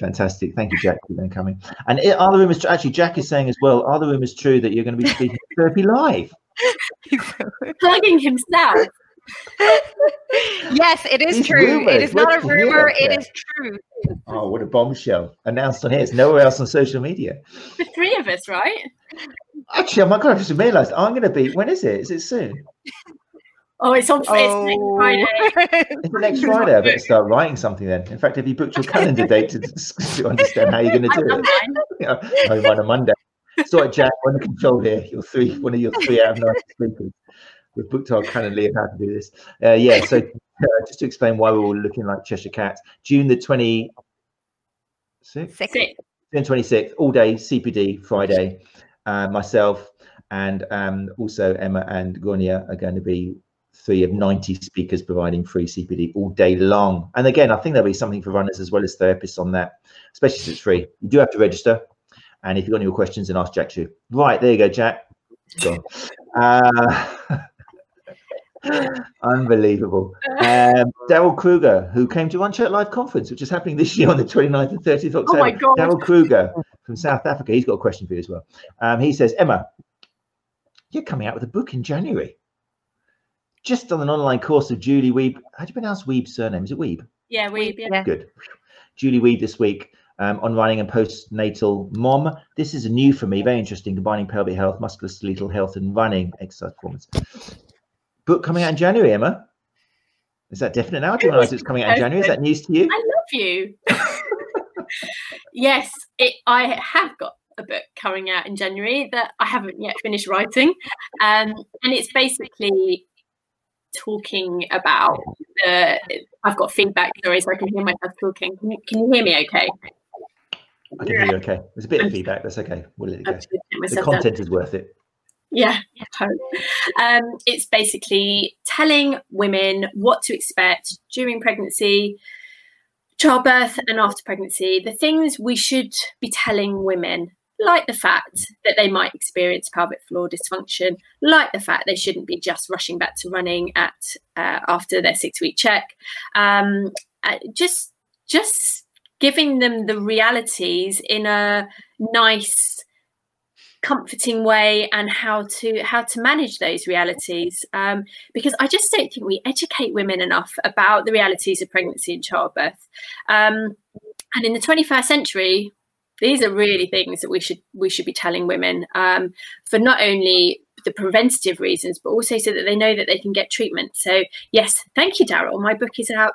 Fantastic. Thank you, Jack, for coming. And are the rumors actually, Jack is saying as well, are the rumors true that you're going to be speaking at Therapy Live? Plugging himself. Yes, it is true. Rumors. It is not a rumor. It is true. Oh, what a bombshell. Announced on here. It's nowhere else on social media. The three of us, right? Actually, oh my God, I just realised I'm going to be, when is it? Is it soon? Oh, it's on next Friday. It's next Friday. I better start writing something then. In fact, have you booked your calendar date to understand how you're going to do it? I'm on a Monday. Sorry, Jack, on the control here. One of your three out of 9 speakers. We've booked our calendar of how to do this. Yeah, so just to explain why we're all looking like Cheshire Cats, June the 26th, all day, CPD, Friday. Myself and also Emma and Gráinne are going to be 3 of 90 speakers providing free CPD all day long. And again, I think there'll be something for runners as well as therapists on that, especially since it's free. You do have to register. And if you've got any more questions, then ask Jack too. Right, there you go, Jack. Go unbelievable. Daryl Kruger, who came to RunChat Live Conference, which is happening this year on the 29th and 30th of October. Oh my God. Daryl Kruger from South Africa. He's got a question for you as well. He says, Emma, you're coming out with a book in January. Just on an online course of Julie Wiebe. How do you pronounce Wiebe's surname? Is it Wiebe? Yeah, Wiebe. Yeah. Good. Julie Wiebe this week on running and postnatal mom. This is new for me. Very interesting. Combining pelvic health, musculoskeletal health, and running exercise performance. Book coming out in January, Emma. Is that definite now? I didn't realize it was coming out in January. Is that news to you? I love you. Yes, I have got a book coming out in January that I haven't yet finished writing. And it's basically talking about I've got feedback, sorry, so I can hear myself talking. Can you hear me okay? I can hear you okay. There's a bit of feedback. That's okay. We'll let it go. The content is worth it. Yeah, it's basically telling women what to expect during pregnancy, childbirth, and after pregnancy. The things we should be telling women, like the fact that they might experience pelvic floor dysfunction, like the fact they shouldn't be just rushing back to running after their 6-week check. Just giving them the realities in a nice, comforting way, and how to manage those realities, because I just don't think we educate women enough about the realities of pregnancy and childbirth, and in the 21st century these are really things that we should be telling women, for not only the preventative reasons but also so that they know that they can get treatment. So yes, thank you, Daryl. My book is out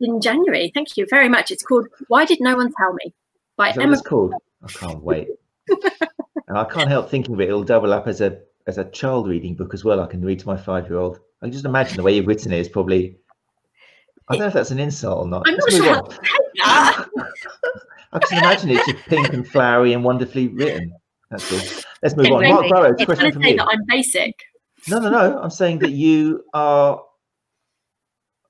in January. Thank you very much. It's called Why Did No One Tell Me by Emma. It's called I Can't Wait. And I can't help thinking of it. It'll double up as a child reading book as well. I can read to my 5-year-old. I can just imagine the way you've written it is probably. I don't know if that's an insult or not. I'm not sure how to say that. I can imagine it's just pink and flowery and wonderfully written. That's all. Let's move on. Mark Burrows, question from you. That I'm basic. No. I'm saying that you are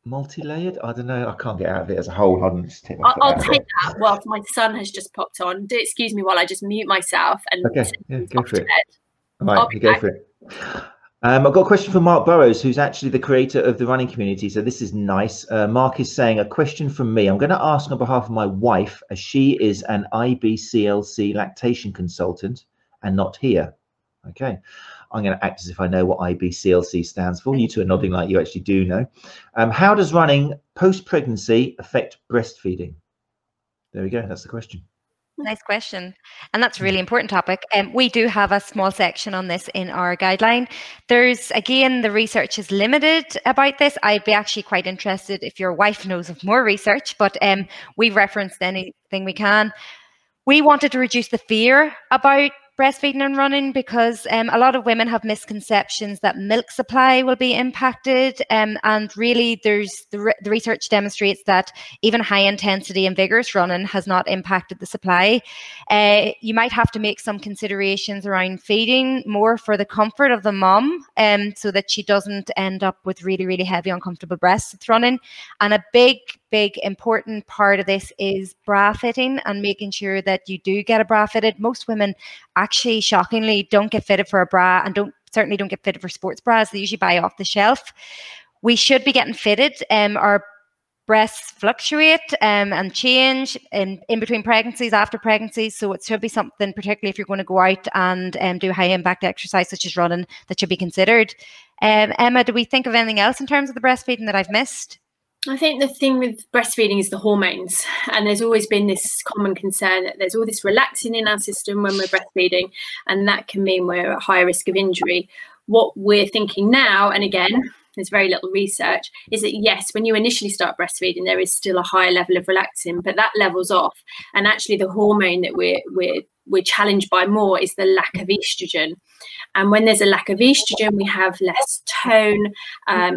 multi-layered. I don't know. I can't get out of it as a whole. I'll take that. Well, my son has just popped on. Do excuse me while I just mute myself. And okay, yeah, go for it. Right, you go for it. I've got a question from Mark Burrows, who's actually the creator of the running community. So this is nice. Mark is saying, a question from me. I'm going to ask on behalf of my wife, as she is an IBCLC lactation consultant and not here. Okay. I'm going to act as if I know what IBCLC stands for. You two are nodding like you actually do know. How does running post-pregnancy affect breastfeeding? There we go. That's the question. Nice question. And that's a really important topic. We do have a small section on this in our guideline. There's, again, the research is limited about this. I'd be actually quite interested if your wife knows of more research, but we've referenced anything we can. We wanted to reduce the fear about breastfeeding and running because a lot of women have misconceptions that milk supply will be impacted, and really there's the research demonstrates that even high intensity and vigorous running has not impacted the supply. You might have to make some considerations around feeding more for the comfort of the mum, so that she doesn't end up with really, really heavy, uncomfortable breasts with running. And a big important part of this is bra fitting and making sure that you do get a bra fitted. Most women actually shockingly don't get fitted for a bra and certainly don't get fitted for sports bras. They usually buy off the shelf. We should be getting fitted. Our breasts fluctuate and change in between pregnancies, after pregnancies. So it should be something, particularly if you're going to go out and do high impact exercise such as running, that should be considered. Emma, do we think of anything else in terms of the breastfeeding that I've missed? I think the thing with breastfeeding is the hormones, and there's always been this common concern that there's all this relaxin in our system when we're breastfeeding, and that can mean we're at higher risk of injury. What we're thinking now, and again, there's very little research, is that yes, when you initially start breastfeeding, there is still a higher level of relaxin, but that levels off, and actually the hormone that we're challenged by more is the lack of estrogen. And when there's a lack of estrogen, we have less tone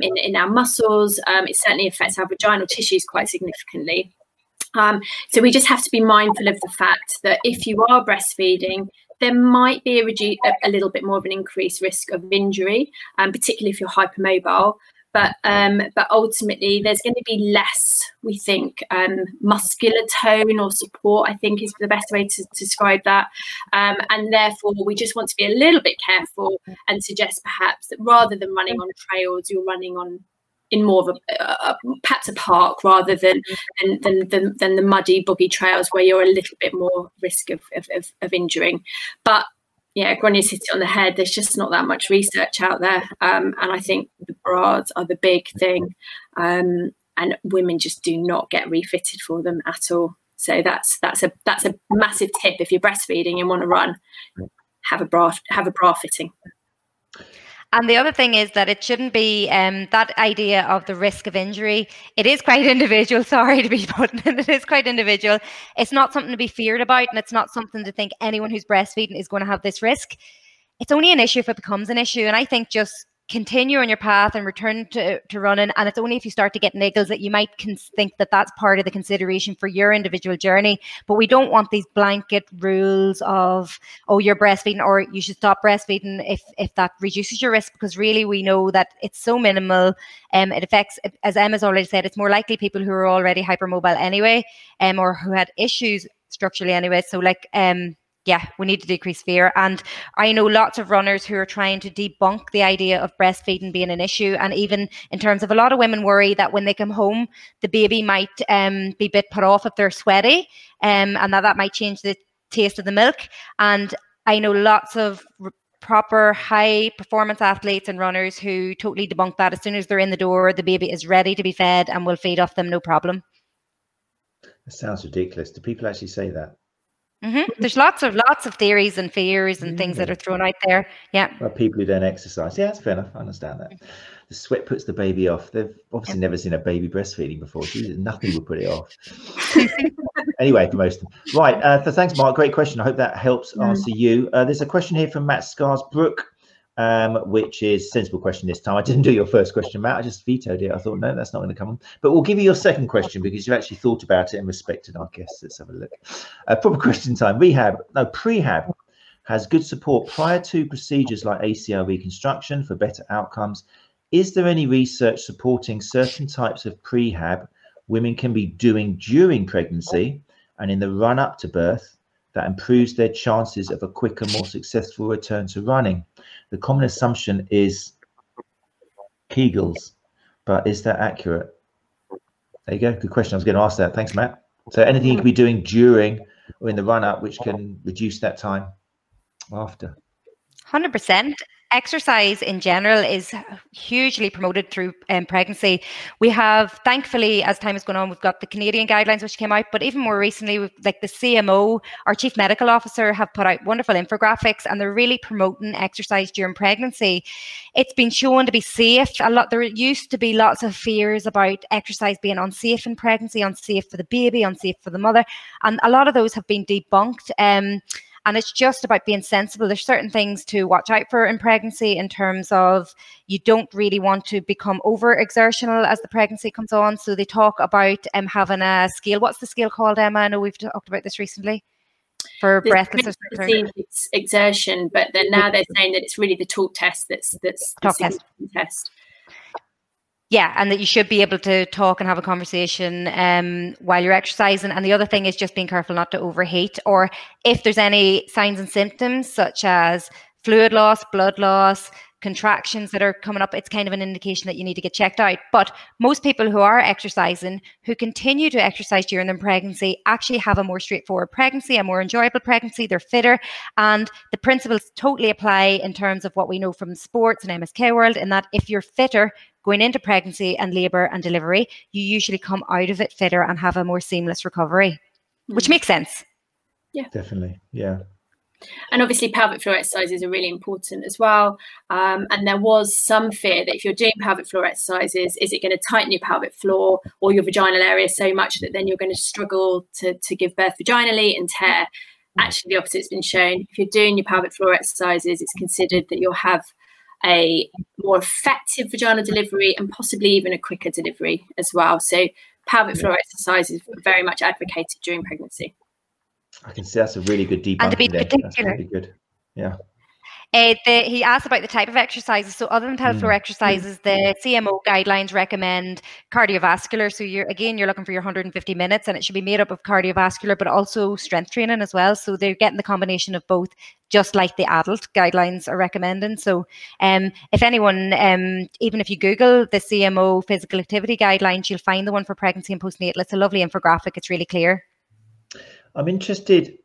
in our muscles. It certainly affects our vaginal tissues quite significantly. So we just have to be mindful of the fact that if you are breastfeeding, there might be a little bit more of an increased risk of injury, particularly if you're hypermobile. But ultimately, there's going to be less, we think, muscular tone or support, I think is the best way to describe that. And therefore, we just want to be a little bit careful and suggest perhaps that rather than running on trails, you're running in more of perhaps a park rather than the muddy, boggy trails where you're a little bit more risk of injuring. But yeah, Gráinne's hit it on the head. There's just not that much research out there. And I think the bras are the big thing. And women just do not get refitted for them at all. So that's a massive tip. If you're breastfeeding and want to run, have a bra fitting. And the other thing is that it shouldn't be that idea of the risk of injury. It is quite individual. Sorry to be putting it. It is quite individual. It's not something to be feared about, and it's not something to think anyone who's breastfeeding is going to have this risk. It's only an issue if it becomes an issue. And I think just continue on your path and return to running. And it's only if you start to get niggles that you might think that that's part of the consideration for your individual journey. But we don't want these blanket rules of, oh, you're breastfeeding or you should stop breastfeeding if that reduces your risk, because really we know that it's so minimal. It affects, as Emma's already said, it's more likely people who are already hypermobile anyway, or who had issues structurally anyway. So yeah, we need to decrease fear. And I know lots of runners who are trying to debunk the idea of breastfeeding being an issue. And even in terms of a lot of women worry that when they come home, the baby might be a bit put off if they're sweaty, and that might change the taste of the milk. And I know lots of proper high performance athletes and runners who totally debunk that. As soon as they're in the door, the baby is ready to be fed and will feed off them, no problem. That sounds ridiculous. Do people actually say that? Mm-hmm. There's lots of theories and fears and things that are thrown out there. Yeah. Well, people who don't exercise. Yeah, that's fair enough. I understand that. The sweat puts the baby off. They've obviously never seen a baby breastfeeding before. Jesus, nothing will put it off. Anyway, for most of them. Right. So thanks, Mark. Great question. I hope that helps answer you. There's a question here from Matt Scarsbrook, which is a sensible question this time. I didn't do your first question, Matt. I just vetoed it. I thought, no, that's not going to come on. But we'll give you your second question because you've actually thought about it and respected our guests. Let's have a look. Proper question time. Prehab has good support prior to procedures like ACL reconstruction for better outcomes. Is there any research supporting certain types of prehab women can be doing during pregnancy and in the run-up to birth that improves their chances of a quicker, more successful return to running? The common assumption is Kegels, but is that accurate? There you go. Good question. I was going to ask that. Thanks, Matt. So anything you can be doing during or in the run-up which can reduce that time after? 100%. Exercise in general is hugely promoted through pregnancy. We have, thankfully, as time has gone on, we've got the Canadian guidelines which came out, but even more recently, like the CMO, our Chief Medical Officer, have put out wonderful infographics, and they're really promoting exercise during pregnancy. It's been shown to be safe. There used to be lots of fears about exercise being unsafe in pregnancy, unsafe for the baby, unsafe for the mother, and a lot of those have been debunked. And it's just about being sensible. There's certain things to watch out for in pregnancy in terms of you don't really want to become over-exertional as the pregnancy comes on. So they talk about having a scale. What's the scale called, Emma? I know we've talked about this recently. For breathlessness, it's exertion, but then now they're saying that it's really the TALK test that's the significant test. Yeah, and that you should be able to talk and have a conversation while you're exercising. And the other thing is just being careful not to overheat, or if there's any signs and symptoms such as fluid loss, blood loss, contractions that are coming up, it's kind of an indication that you need to get checked out. But most people who are exercising, who continue to exercise during their pregnancy, actually have a more straightforward pregnancy, a more enjoyable pregnancy. They're fitter, and the principles totally apply in terms of what we know from sports and MSK world, in that if you're fitter going into pregnancy and labour and delivery, you usually come out of it fitter and have a more seamless recovery, which makes sense. Yeah, definitely. Yeah. And obviously pelvic floor exercises are really important as well. And there was some fear that if you're doing pelvic floor exercises, is it going to tighten your pelvic floor or your vaginal area so much that then you're going to struggle to give birth vaginally and tear? Actually, the opposite has been shown. If you're doing your pelvic floor exercises, it's considered that you'll have a more effective vaginal delivery and possibly even a quicker delivery as well. So pelvic floor exercises are very much advocated during pregnancy. I can see that's a really good deep. And to be particular, really good. Yeah. He asked about the type of exercises. So other than pelvic floor exercises, the CMO guidelines recommend cardiovascular. So you're looking for your 150 minutes, and it should be made up of cardiovascular, but also strength training as well. So they're getting the combination of both, just like the adult guidelines are recommending. So if anyone, even if you Google the CMO physical activity guidelines, you'll find the one for pregnancy and postnatal. It's a lovely infographic. It's really clear. I'm interested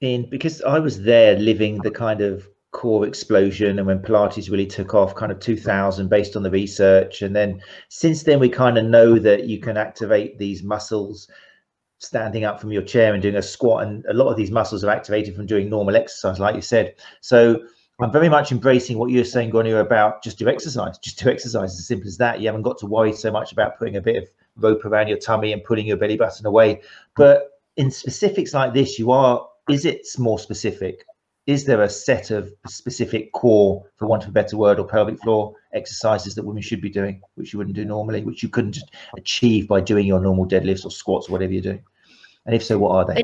in, because I was there living the kind of core explosion and when Pilates really took off, kind of 2000, based on the research. And then since then, we kind of know that you can activate these muscles standing up from your chair and doing a squat. And a lot of these muscles are activated from doing normal exercise, like you said. So I'm very much embracing what you're saying, Gráinne, about just do exercise. Just do exercise. It's as simple as that. You haven't got to worry so much about putting a bit of rope around your tummy and pulling your belly button away. But in specifics like this, is it more specific? Is there a set of specific core, for want of a better word, or pelvic floor exercises that women should be doing, which you wouldn't do normally, which you couldn't achieve by doing your normal deadlifts or squats or whatever you're doing? And if so, what are they?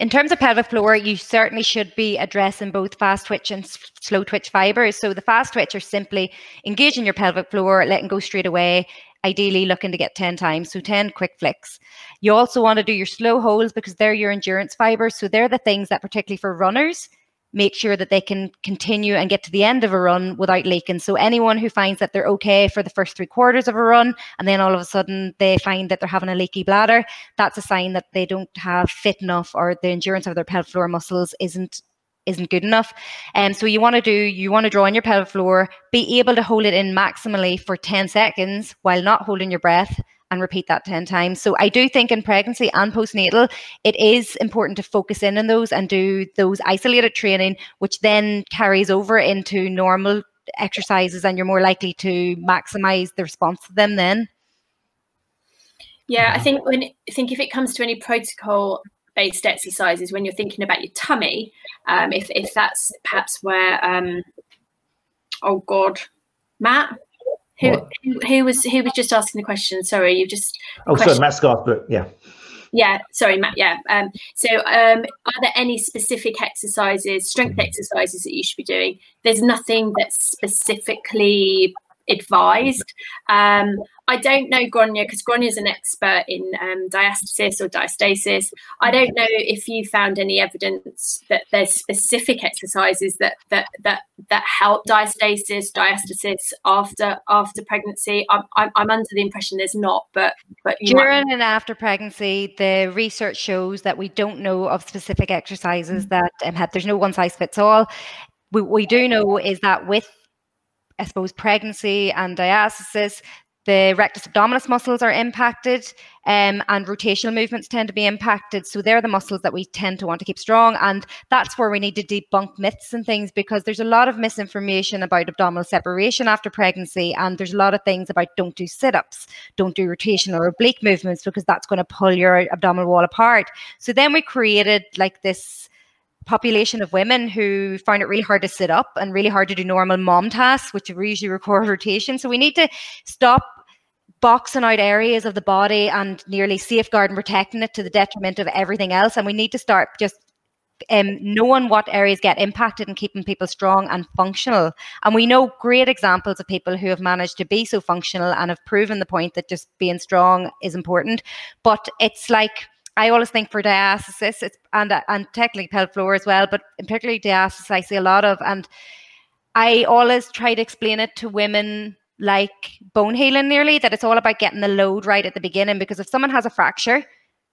In terms of pelvic floor, you certainly should be addressing both fast twitch and slow twitch fibers. So the fast twitch are simply engaging your pelvic floor, letting go straight away, ideally looking to get 10 times, so 10 quick flicks. You also want to do your slow holds because they're your endurance fibers. So they're the things that, particularly for runners, make sure that they can continue and get to the end of a run without leaking. So anyone who finds that they're okay for the first 3/4 of a run, and then all of a sudden they find that they're having a leaky bladder, that's a sign that they don't have fit enough, or the endurance of their pelvic floor muscles isn't good enough. And so you want to draw on your pelvic floor, be able to hold it in maximally for 10 seconds while not holding your breath, and repeat that 10 times. So I do think in pregnancy and postnatal, it is important to focus in on those and do those isolated training, which then carries over into normal exercises, and you're more likely to maximize the response to them then. Yeah, I think if it comes to any protocol based exercises, when you're thinking about your tummy, if that's perhaps where Matt, who was just asking the question? Sorry, you just Matt Scarthbrook, yeah. Sorry, Matt. Yeah. Are there any specific exercises, strength exercises that you should be doing? There's nothing that's specifically advised. I don't know Gráinne, because Gráinne is an expert in diastasis or diastasis. I don't know if you found any evidence that there's specific exercises that help diastasis after pregnancy. I'm under the impression there's not, but during and after pregnancy, the research shows that we don't know of specific exercises that there's no one size fits all. What we do know is that with, I suppose, pregnancy and diastasis, the rectus abdominis muscles are impacted, and rotational movements tend to be impacted. So they're the muscles that we tend to want to keep strong. And that's where we need to debunk myths and things, because there's a lot of misinformation about abdominal separation after pregnancy. And there's a lot of things about don't do sit-ups, don't do rotational or oblique movements, because that's going to pull your abdominal wall apart. So then we created like this population of women who find it really hard to sit up and really hard to do normal mom tasks, which usually require rotation. So we need to stop boxing out areas of the body and nearly safeguard and protecting it to the detriment of everything else. And we need to start just knowing what areas get impacted and keeping people strong and functional. And we know great examples of people who have managed to be so functional and have proven the point that just being strong is important. But it's like, I always think for diastasis, it's, and technically pelvic floor as well, but particularly diastasis I see a lot of, and I always try to explain it to women like bone healing nearly, that it's all about getting the load right at the beginning, because if someone has a fracture,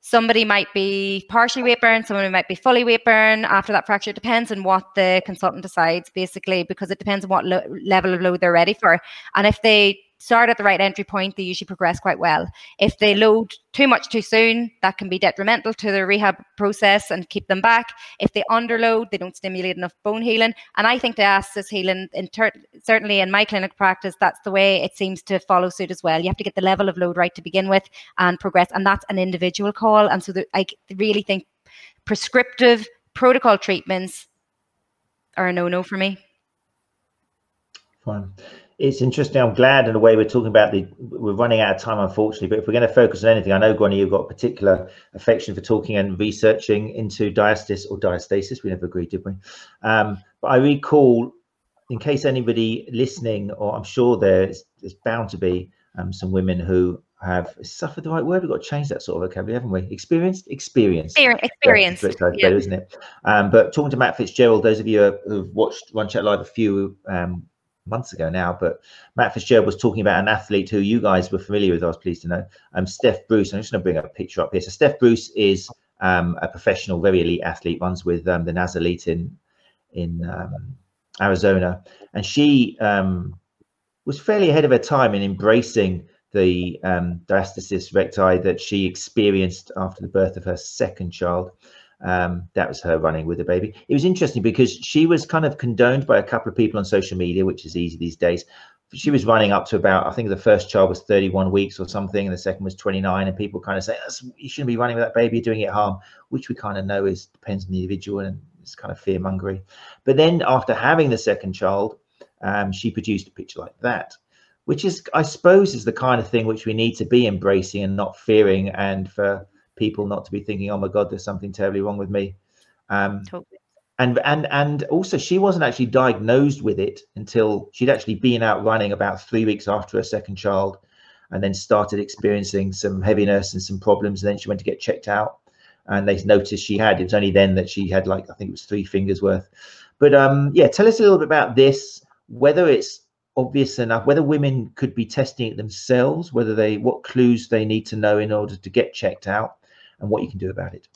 somebody might be partially weight bearing, somebody might be fully weight bearing after that fracture. It depends on what the consultant decides, basically, because it depends on what level of load they're ready for. And if they start at the right entry point, they usually progress quite well. If they load too much too soon, that can be detrimental to their rehab process and keep them back. If they underload, they don't stimulate enough bone healing. And I think diastasis healing, certainly in my clinical practice, that's the way it seems to follow suit as well. You have to get the level of load right to begin with and progress. And that's an individual call. And so I really think prescriptive protocol treatments are a no-no for me. Fine. It's interesting. I'm glad in a way we're talking about we're running out of time, unfortunately, but if we're going to focus on anything, I know, Gráinne, you've got a particular affection for talking and researching into diastasis or diastasis. We never agreed, did we? But I recall, in case anybody listening, or I'm sure there's bound to be some women who have suffered, the right word, we've got to change that sort of vocabulary, haven't we? Experience. That's better, yeah. Isn't it? But talking to Matt Fitzgerald, those of you who've watched RunChat Live a few months ago now, but Matt Fitzgerald was talking about an athlete who you guys were familiar with, I was pleased to know, Steph Bruce. I'm just going to bring up a picture up here. So Steph Bruce is a professional, very elite athlete, runs with the Nas Elite in Arizona, and she was fairly ahead of her time in embracing the diastasis recti that she experienced after the birth of her second child. That was her running with the baby. It was interesting because she was kind of condoned by a couple of people on social media, which is easy these days. She was running up to about, I think the first child was 31 weeks or something, and the second was 29, and people kind of say, you shouldn't be running with that baby, doing it harm, which we kind of know depends on the individual, and it's kind of fear mongery. But then after having the second child, she produced a picture like that, which is, I suppose, is the kind of thing which we need to be embracing and not fearing, and for people not to be thinking, oh my God, there's something terribly wrong with me. Totally. And also, she wasn't actually diagnosed with it until she'd actually been out running about 3 weeks after her second child, and then started experiencing some heaviness and some problems. And then she went to get checked out, and they noticed it was only then that she had, like, I think it was 3 fingers worth. But yeah, tell us a little bit about this, whether it's obvious enough, whether women could be testing it themselves, what clues they need to know in order to get checked out, and what you can do about it.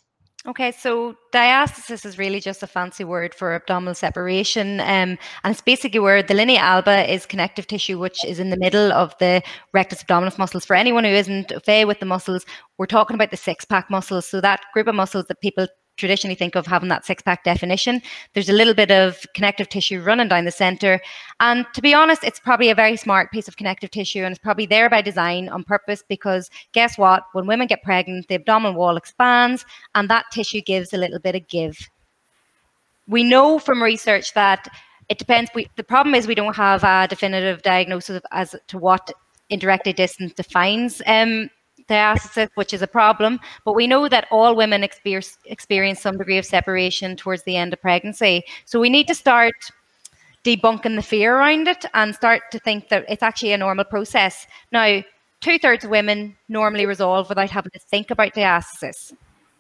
Okay, so diastasis is really just a fancy word for abdominal separation, and it's basically where the linea alba is connective tissue, which is in the middle of the rectus abdominis muscles. For anyone who isn't familiar with the muscles, we're talking about the six-pack muscles, so that group of muscles that people traditionally think of having that six-pack definition. There's a little bit of connective tissue running down the center, and to be honest, it's probably a very smart piece of connective tissue, and it's probably there by design on purpose, because guess what, when women get pregnant, the abdominal wall expands and that tissue gives a little bit of give. We know from research that it depends. The problem is we don't have a definitive diagnosis as to what indirectly distance defines diastasis, which is a problem, but we know that all women experience some degree of separation towards the end of pregnancy. So we need to start debunking the fear around it and start to think that it's actually a normal process. Now, 2/3 of women normally resolve without having to think about diastasis.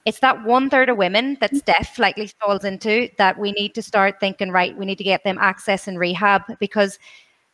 It's that 1/3 of women that Steph likely falls into that we need to start thinking, right, we need to get them access and rehab, because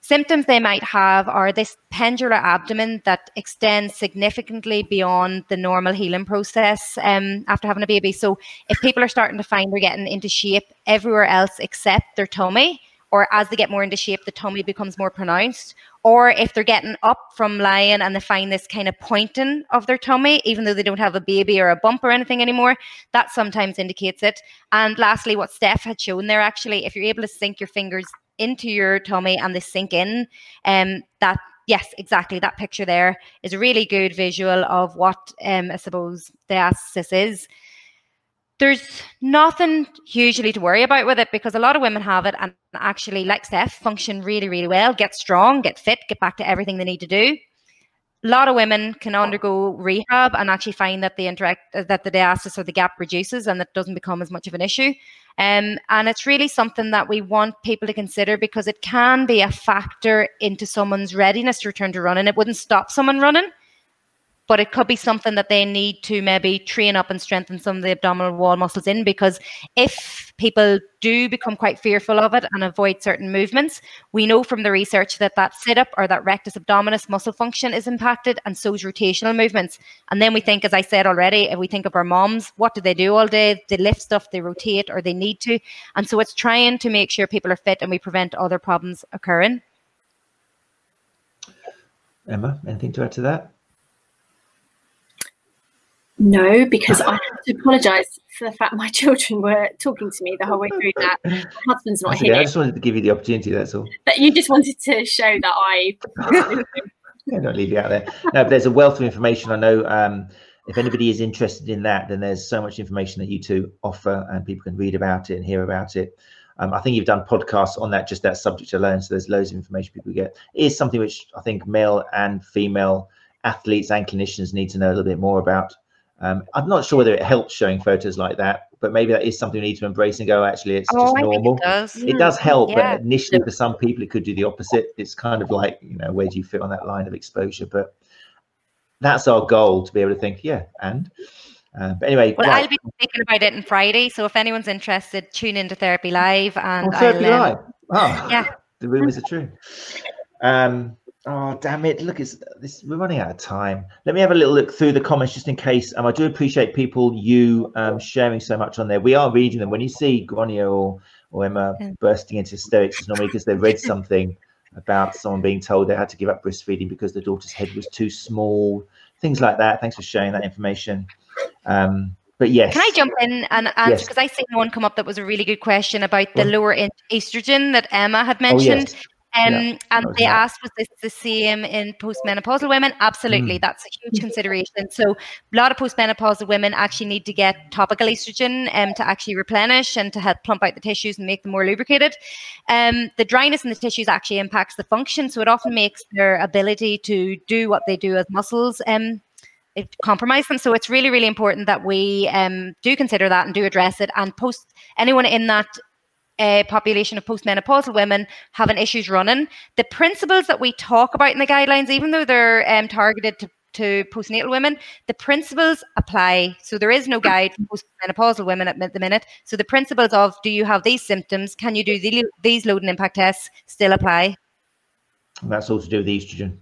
symptoms they might have are this pendular abdomen that extends significantly beyond the normal healing process after having a baby. So if people are starting to find they're getting into shape everywhere else except their tummy, or as they get more into shape, the tummy becomes more pronounced, or if they're getting up from lying and they find this kind of pointing of their tummy, even though they don't have a baby or a bump or anything anymore, that sometimes indicates it. And lastly, what Steph had shown there, actually, if you're able to sink your fingers into your tummy and they sink in, that, yes, exactly, that picture there is a really good visual of what I suppose diastasis is. There's nothing hugely to worry about with it, because a lot of women have it and actually, like Steph, function really, really well, get strong, get fit, get back to everything they need to do. A lot of women can undergo rehab and actually find that the diastasis or the gap reduces and that doesn't become as much of an issue. And it's really something that we want people to consider, because it can be a factor into someone's readiness to return to running. It wouldn't stop someone running, but it could be something that they need to maybe train up and strengthen some of the abdominal wall muscles in, because if people do become quite fearful of it and avoid certain movements, we know from the research that that sit-up or that rectus abdominis muscle function is impacted, and so is rotational movements. And then we think, as I said already, if we think of our moms, what do they do all day? They lift stuff, they rotate, or they need to. And so it's trying to make sure people are fit and we prevent other problems occurring. Emma, anything to add to that? No, because I have to apologise for the fact my children were talking to me the whole way through that. My husband's not here. I just wanted to give you the opportunity, that's all. But you just wanted to show that I... yeah, don't leave you out there. No, but there's a wealth of information. I know if anybody is interested in that, then there's so much information that you two offer and people can read about it and hear about it. I think you've done podcasts on that, just that subject alone, so there's loads of information people get. It is something which I think male and female athletes and clinicians need to know a little bit more about. I'm not sure whether it helps showing photos like that, but maybe that is something we need to embrace and go, actually, it's just normal. It does help, yeah. But initially for some people, it could do the opposite. It's kind of like, you know, where do you fit on that line of exposure? But that's our goal, to be able to think, yeah, and... but anyway, well, right. I'll be speaking about it on Friday, so if anyone's interested, tune into Therapy Live. And Therapy Live? Oh, yeah. The rumors are true. Oh, damn it. Look, we're running out of time. Let me have a little look through the comments just in case. I do appreciate you sharing so much on there. We are reading them. When you see Gráinne or Emma bursting into hysterics, it's normally because they read something about someone being told they had to give up breastfeeding because their daughter's head was too small, things like that. Thanks for sharing that information. But yes. Can I jump in and answer? Because I seen one come up that was a really good question about the lower estrogen that Emma had mentioned. Oh, yes. And they asked, was this the same in postmenopausal women? Absolutely. That's a huge consideration. So a lot of postmenopausal women actually need to get topical estrogen to actually replenish and to help plump out the tissues and make them more lubricated. The dryness in the tissues actually impacts the function. So it often makes their ability to do what they do as muscles it compromise them. So it's really, really important that we do consider that and do address it. And anyone in that population of postmenopausal women having issues running, the principles that we talk about in the guidelines, even though they're targeted to postnatal women, the principles apply. So there is no guide for postmenopausal women at the minute. So the principles of, do you have these symptoms, can you do these load and impact tests, still apply. And that's all to do with the estrogen.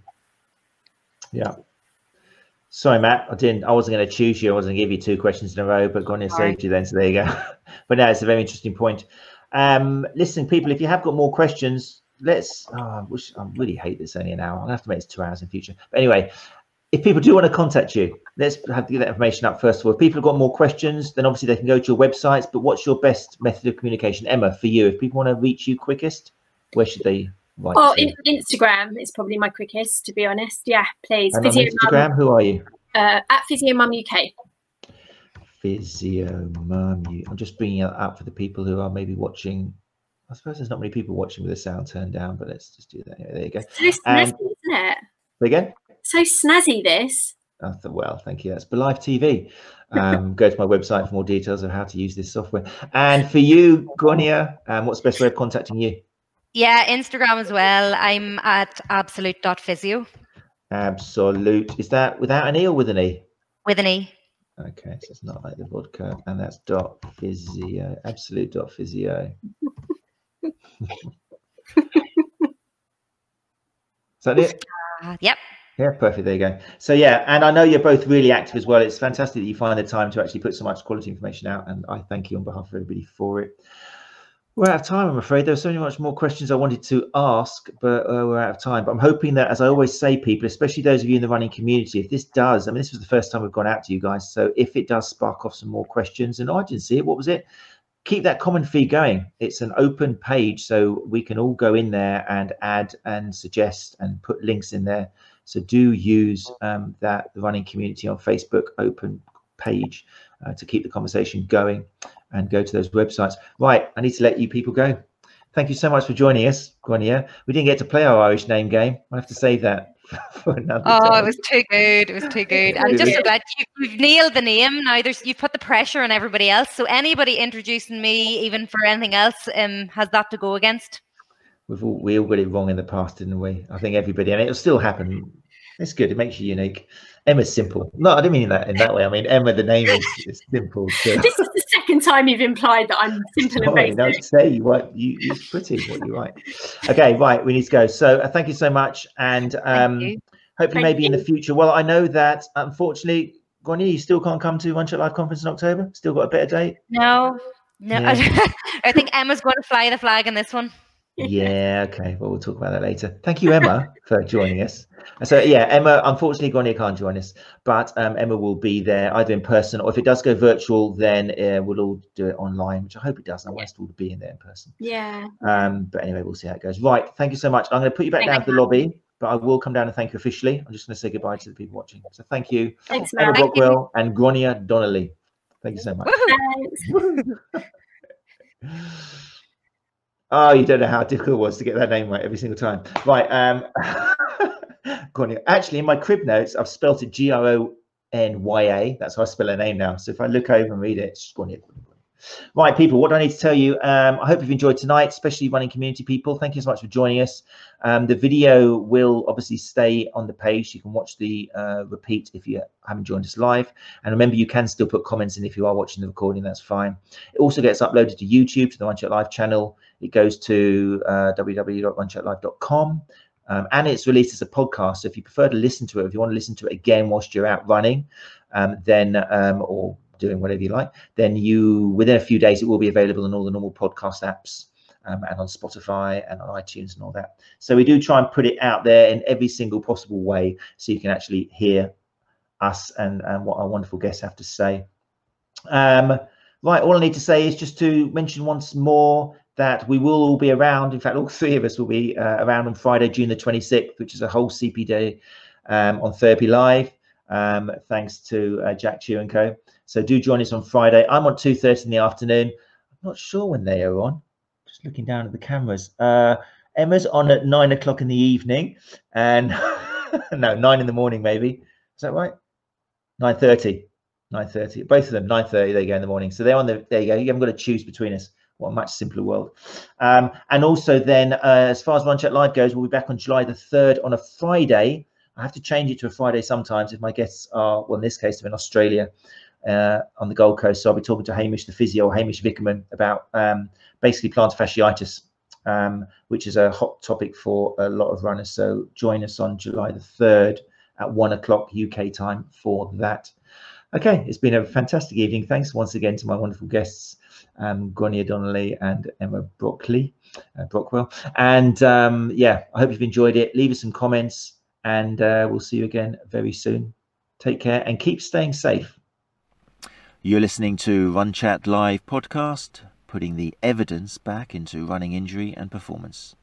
Yeah. Sorry, Matt, I wasn't going to choose you. I wasn't going to give you two questions in a row, but Gráinne saved you then. So there you go. But no, it's a very interesting point. Listen, people, if you have got more questions, I really hate this only an hour. I'll have to make it 2 hours in future. But anyway, if people do want to contact you, let's have to get that information up first of all. If people have got more questions, then obviously they can go to your websites. But what's your best method of communication, Emma, for you? If people want to reach you quickest, where should they? Instagram is probably my quickest, to be honest. Yeah, please. And PhysioMum, on Instagram, who are you? At PhysioMum UK. PhysioMum. I'm just bringing it up for the people who are maybe watching. I suppose there's not many people watching with the sound turned down, but let's just do that. Anyway, there you go. It's so snazzy, isn't it? Again? So snazzy, this. I thought, well, thank you. That's Belive TV. Go to my website for more details of how to use this software. And for you, Gráinne, what's the best way of contacting you? Yeah, Instagram as well. I'm at absolute.physio. Absolute. Is that without an E or with an E? With an E. Okay, so it's not like the vodka. And that's .physio. Absolute.physio. Is that it? Yep. Yeah, perfect. There you go. So, yeah, and I know you're both really active as well. It's fantastic that you find the time to actually put so much quality information out. And I thank you on behalf of everybody for it. We're out of time, I'm afraid. There were so much more questions I wanted to ask, but we're out of time. But I'm hoping that, as I always say, people, especially those of you in the running community, if this does, I mean, this was the first time we've gone out to you guys. So if it does spark off some more questions, and I didn't see it, what was it? Keep that comment feed going. It's an open page, so we can all go in there and add and suggest and put links in there. So do use that running community on Facebook open page to keep the conversation going. And go to those websites. Right, I need to let you people go. Thank you so much for joining us, Gráinne. We didn't get to play our Irish name game. I'll have to save that for another time. Oh, it was too good. It was too good. I'm just glad you've nailed the name. Now you've put the pressure on everybody else. So anybody introducing me, even for anything else, has that to go against. We all got it wrong in the past, didn't we? I think everybody, and it'll still happen. It's good. It makes you unique. Emma's simple. No, I didn't mean that in that way. I mean, Emma, the name is simple. So. This is the second time you've implied that I'm simple and basic. Don't say you pretty what you write. Okay, right. We need to go. So thank you so much. And hopefully maybe in the future. Well, I know that, unfortunately, Gráinne, you still can't come to RunChat Live Conference in October? Still got a better date? No. Yeah. I think Emma's going to fly the flag in this one. Yeah, okay. Well, we'll talk about that later. Thank you, Emma, for joining us. So, yeah, Emma, unfortunately, Gráinne can't join us, but Emma will be there either in person, or if it does go virtual, then we'll all do it online, which I hope it does. I want us all to be in there in person. Yeah. But anyway, we'll see how it goes. Right. Thank you so much. I'm going to put you back down to the lobby, but I will come down and thank you officially. I'm just going to say goodbye to the people watching. So thank you, thanks, Emma Brockwell and Gráinne Donnelly. Thank you so much. Thanks. Oh, you don't know how difficult it was to get that name right every single time. Right. Actually, in my crib notes, I've spelt it Grónya. That's how I spell her name now. So if I look over and read it, it's Gráinne. Right, people, what do I need to tell you? I hope you've enjoyed tonight, especially running community people. Thank you so much for joining us. The video will obviously stay on the page. You can watch the repeat if you haven't joined us live. And remember, you can still put comments in if you are watching the recording. That's fine. It also gets uploaded to YouTube, to the RunChat Live channel. It goes to www.runchatlive.com. And it's released as a podcast. So if you prefer to listen to it, if you want to listen to it again whilst you're out running, or doing whatever you like, then within a few days it will be available on all the normal podcast apps, and on Spotify and on iTunes and all that. So we do try and put it out there in every single possible way, so you can actually hear us and what our wonderful guests have to say. Right, all I need to say is just to mention once more that we will all be around. In fact, all three of us will be around on Friday, June the 26th, which is a whole CP day on Therapy Live, thanks to Jack Chew and co. So do join us on Friday. I'm on 2:30 in the afternoon. I'm not sure when they are on. Just looking down at the cameras. Emma's on at 9 o'clock in the evening, and no, 9 in the morning maybe. Is that right? 9:30. 9:30. Both of them. 9:30. They go in the morning. So they're on the. There you go. You haven't got to choose between us. What a much simpler world. And also then, as far as RunChat Live goes, we'll be back on July the 3rd on a Friday. I have to change it to a Friday sometimes if my guests are, well, in this case, they're in Australia, on the Gold Coast. So I'll be talking to Hamish, the physio, Hamish Vickerman, about basically plantar fasciitis, which is a hot topic for a lot of runners. So join us on July the 3rd at 1 o'clock UK time for that. Okay, it's been a fantastic evening. Thanks once again to my wonderful guests, Gráinne Donnelly and Emma Brockwell. And yeah, I hope you've enjoyed it. Leave us some comments, and we'll see you again very soon. Take care and keep staying safe. You're listening to RunChat Live podcast, putting the evidence back into running injury and performance.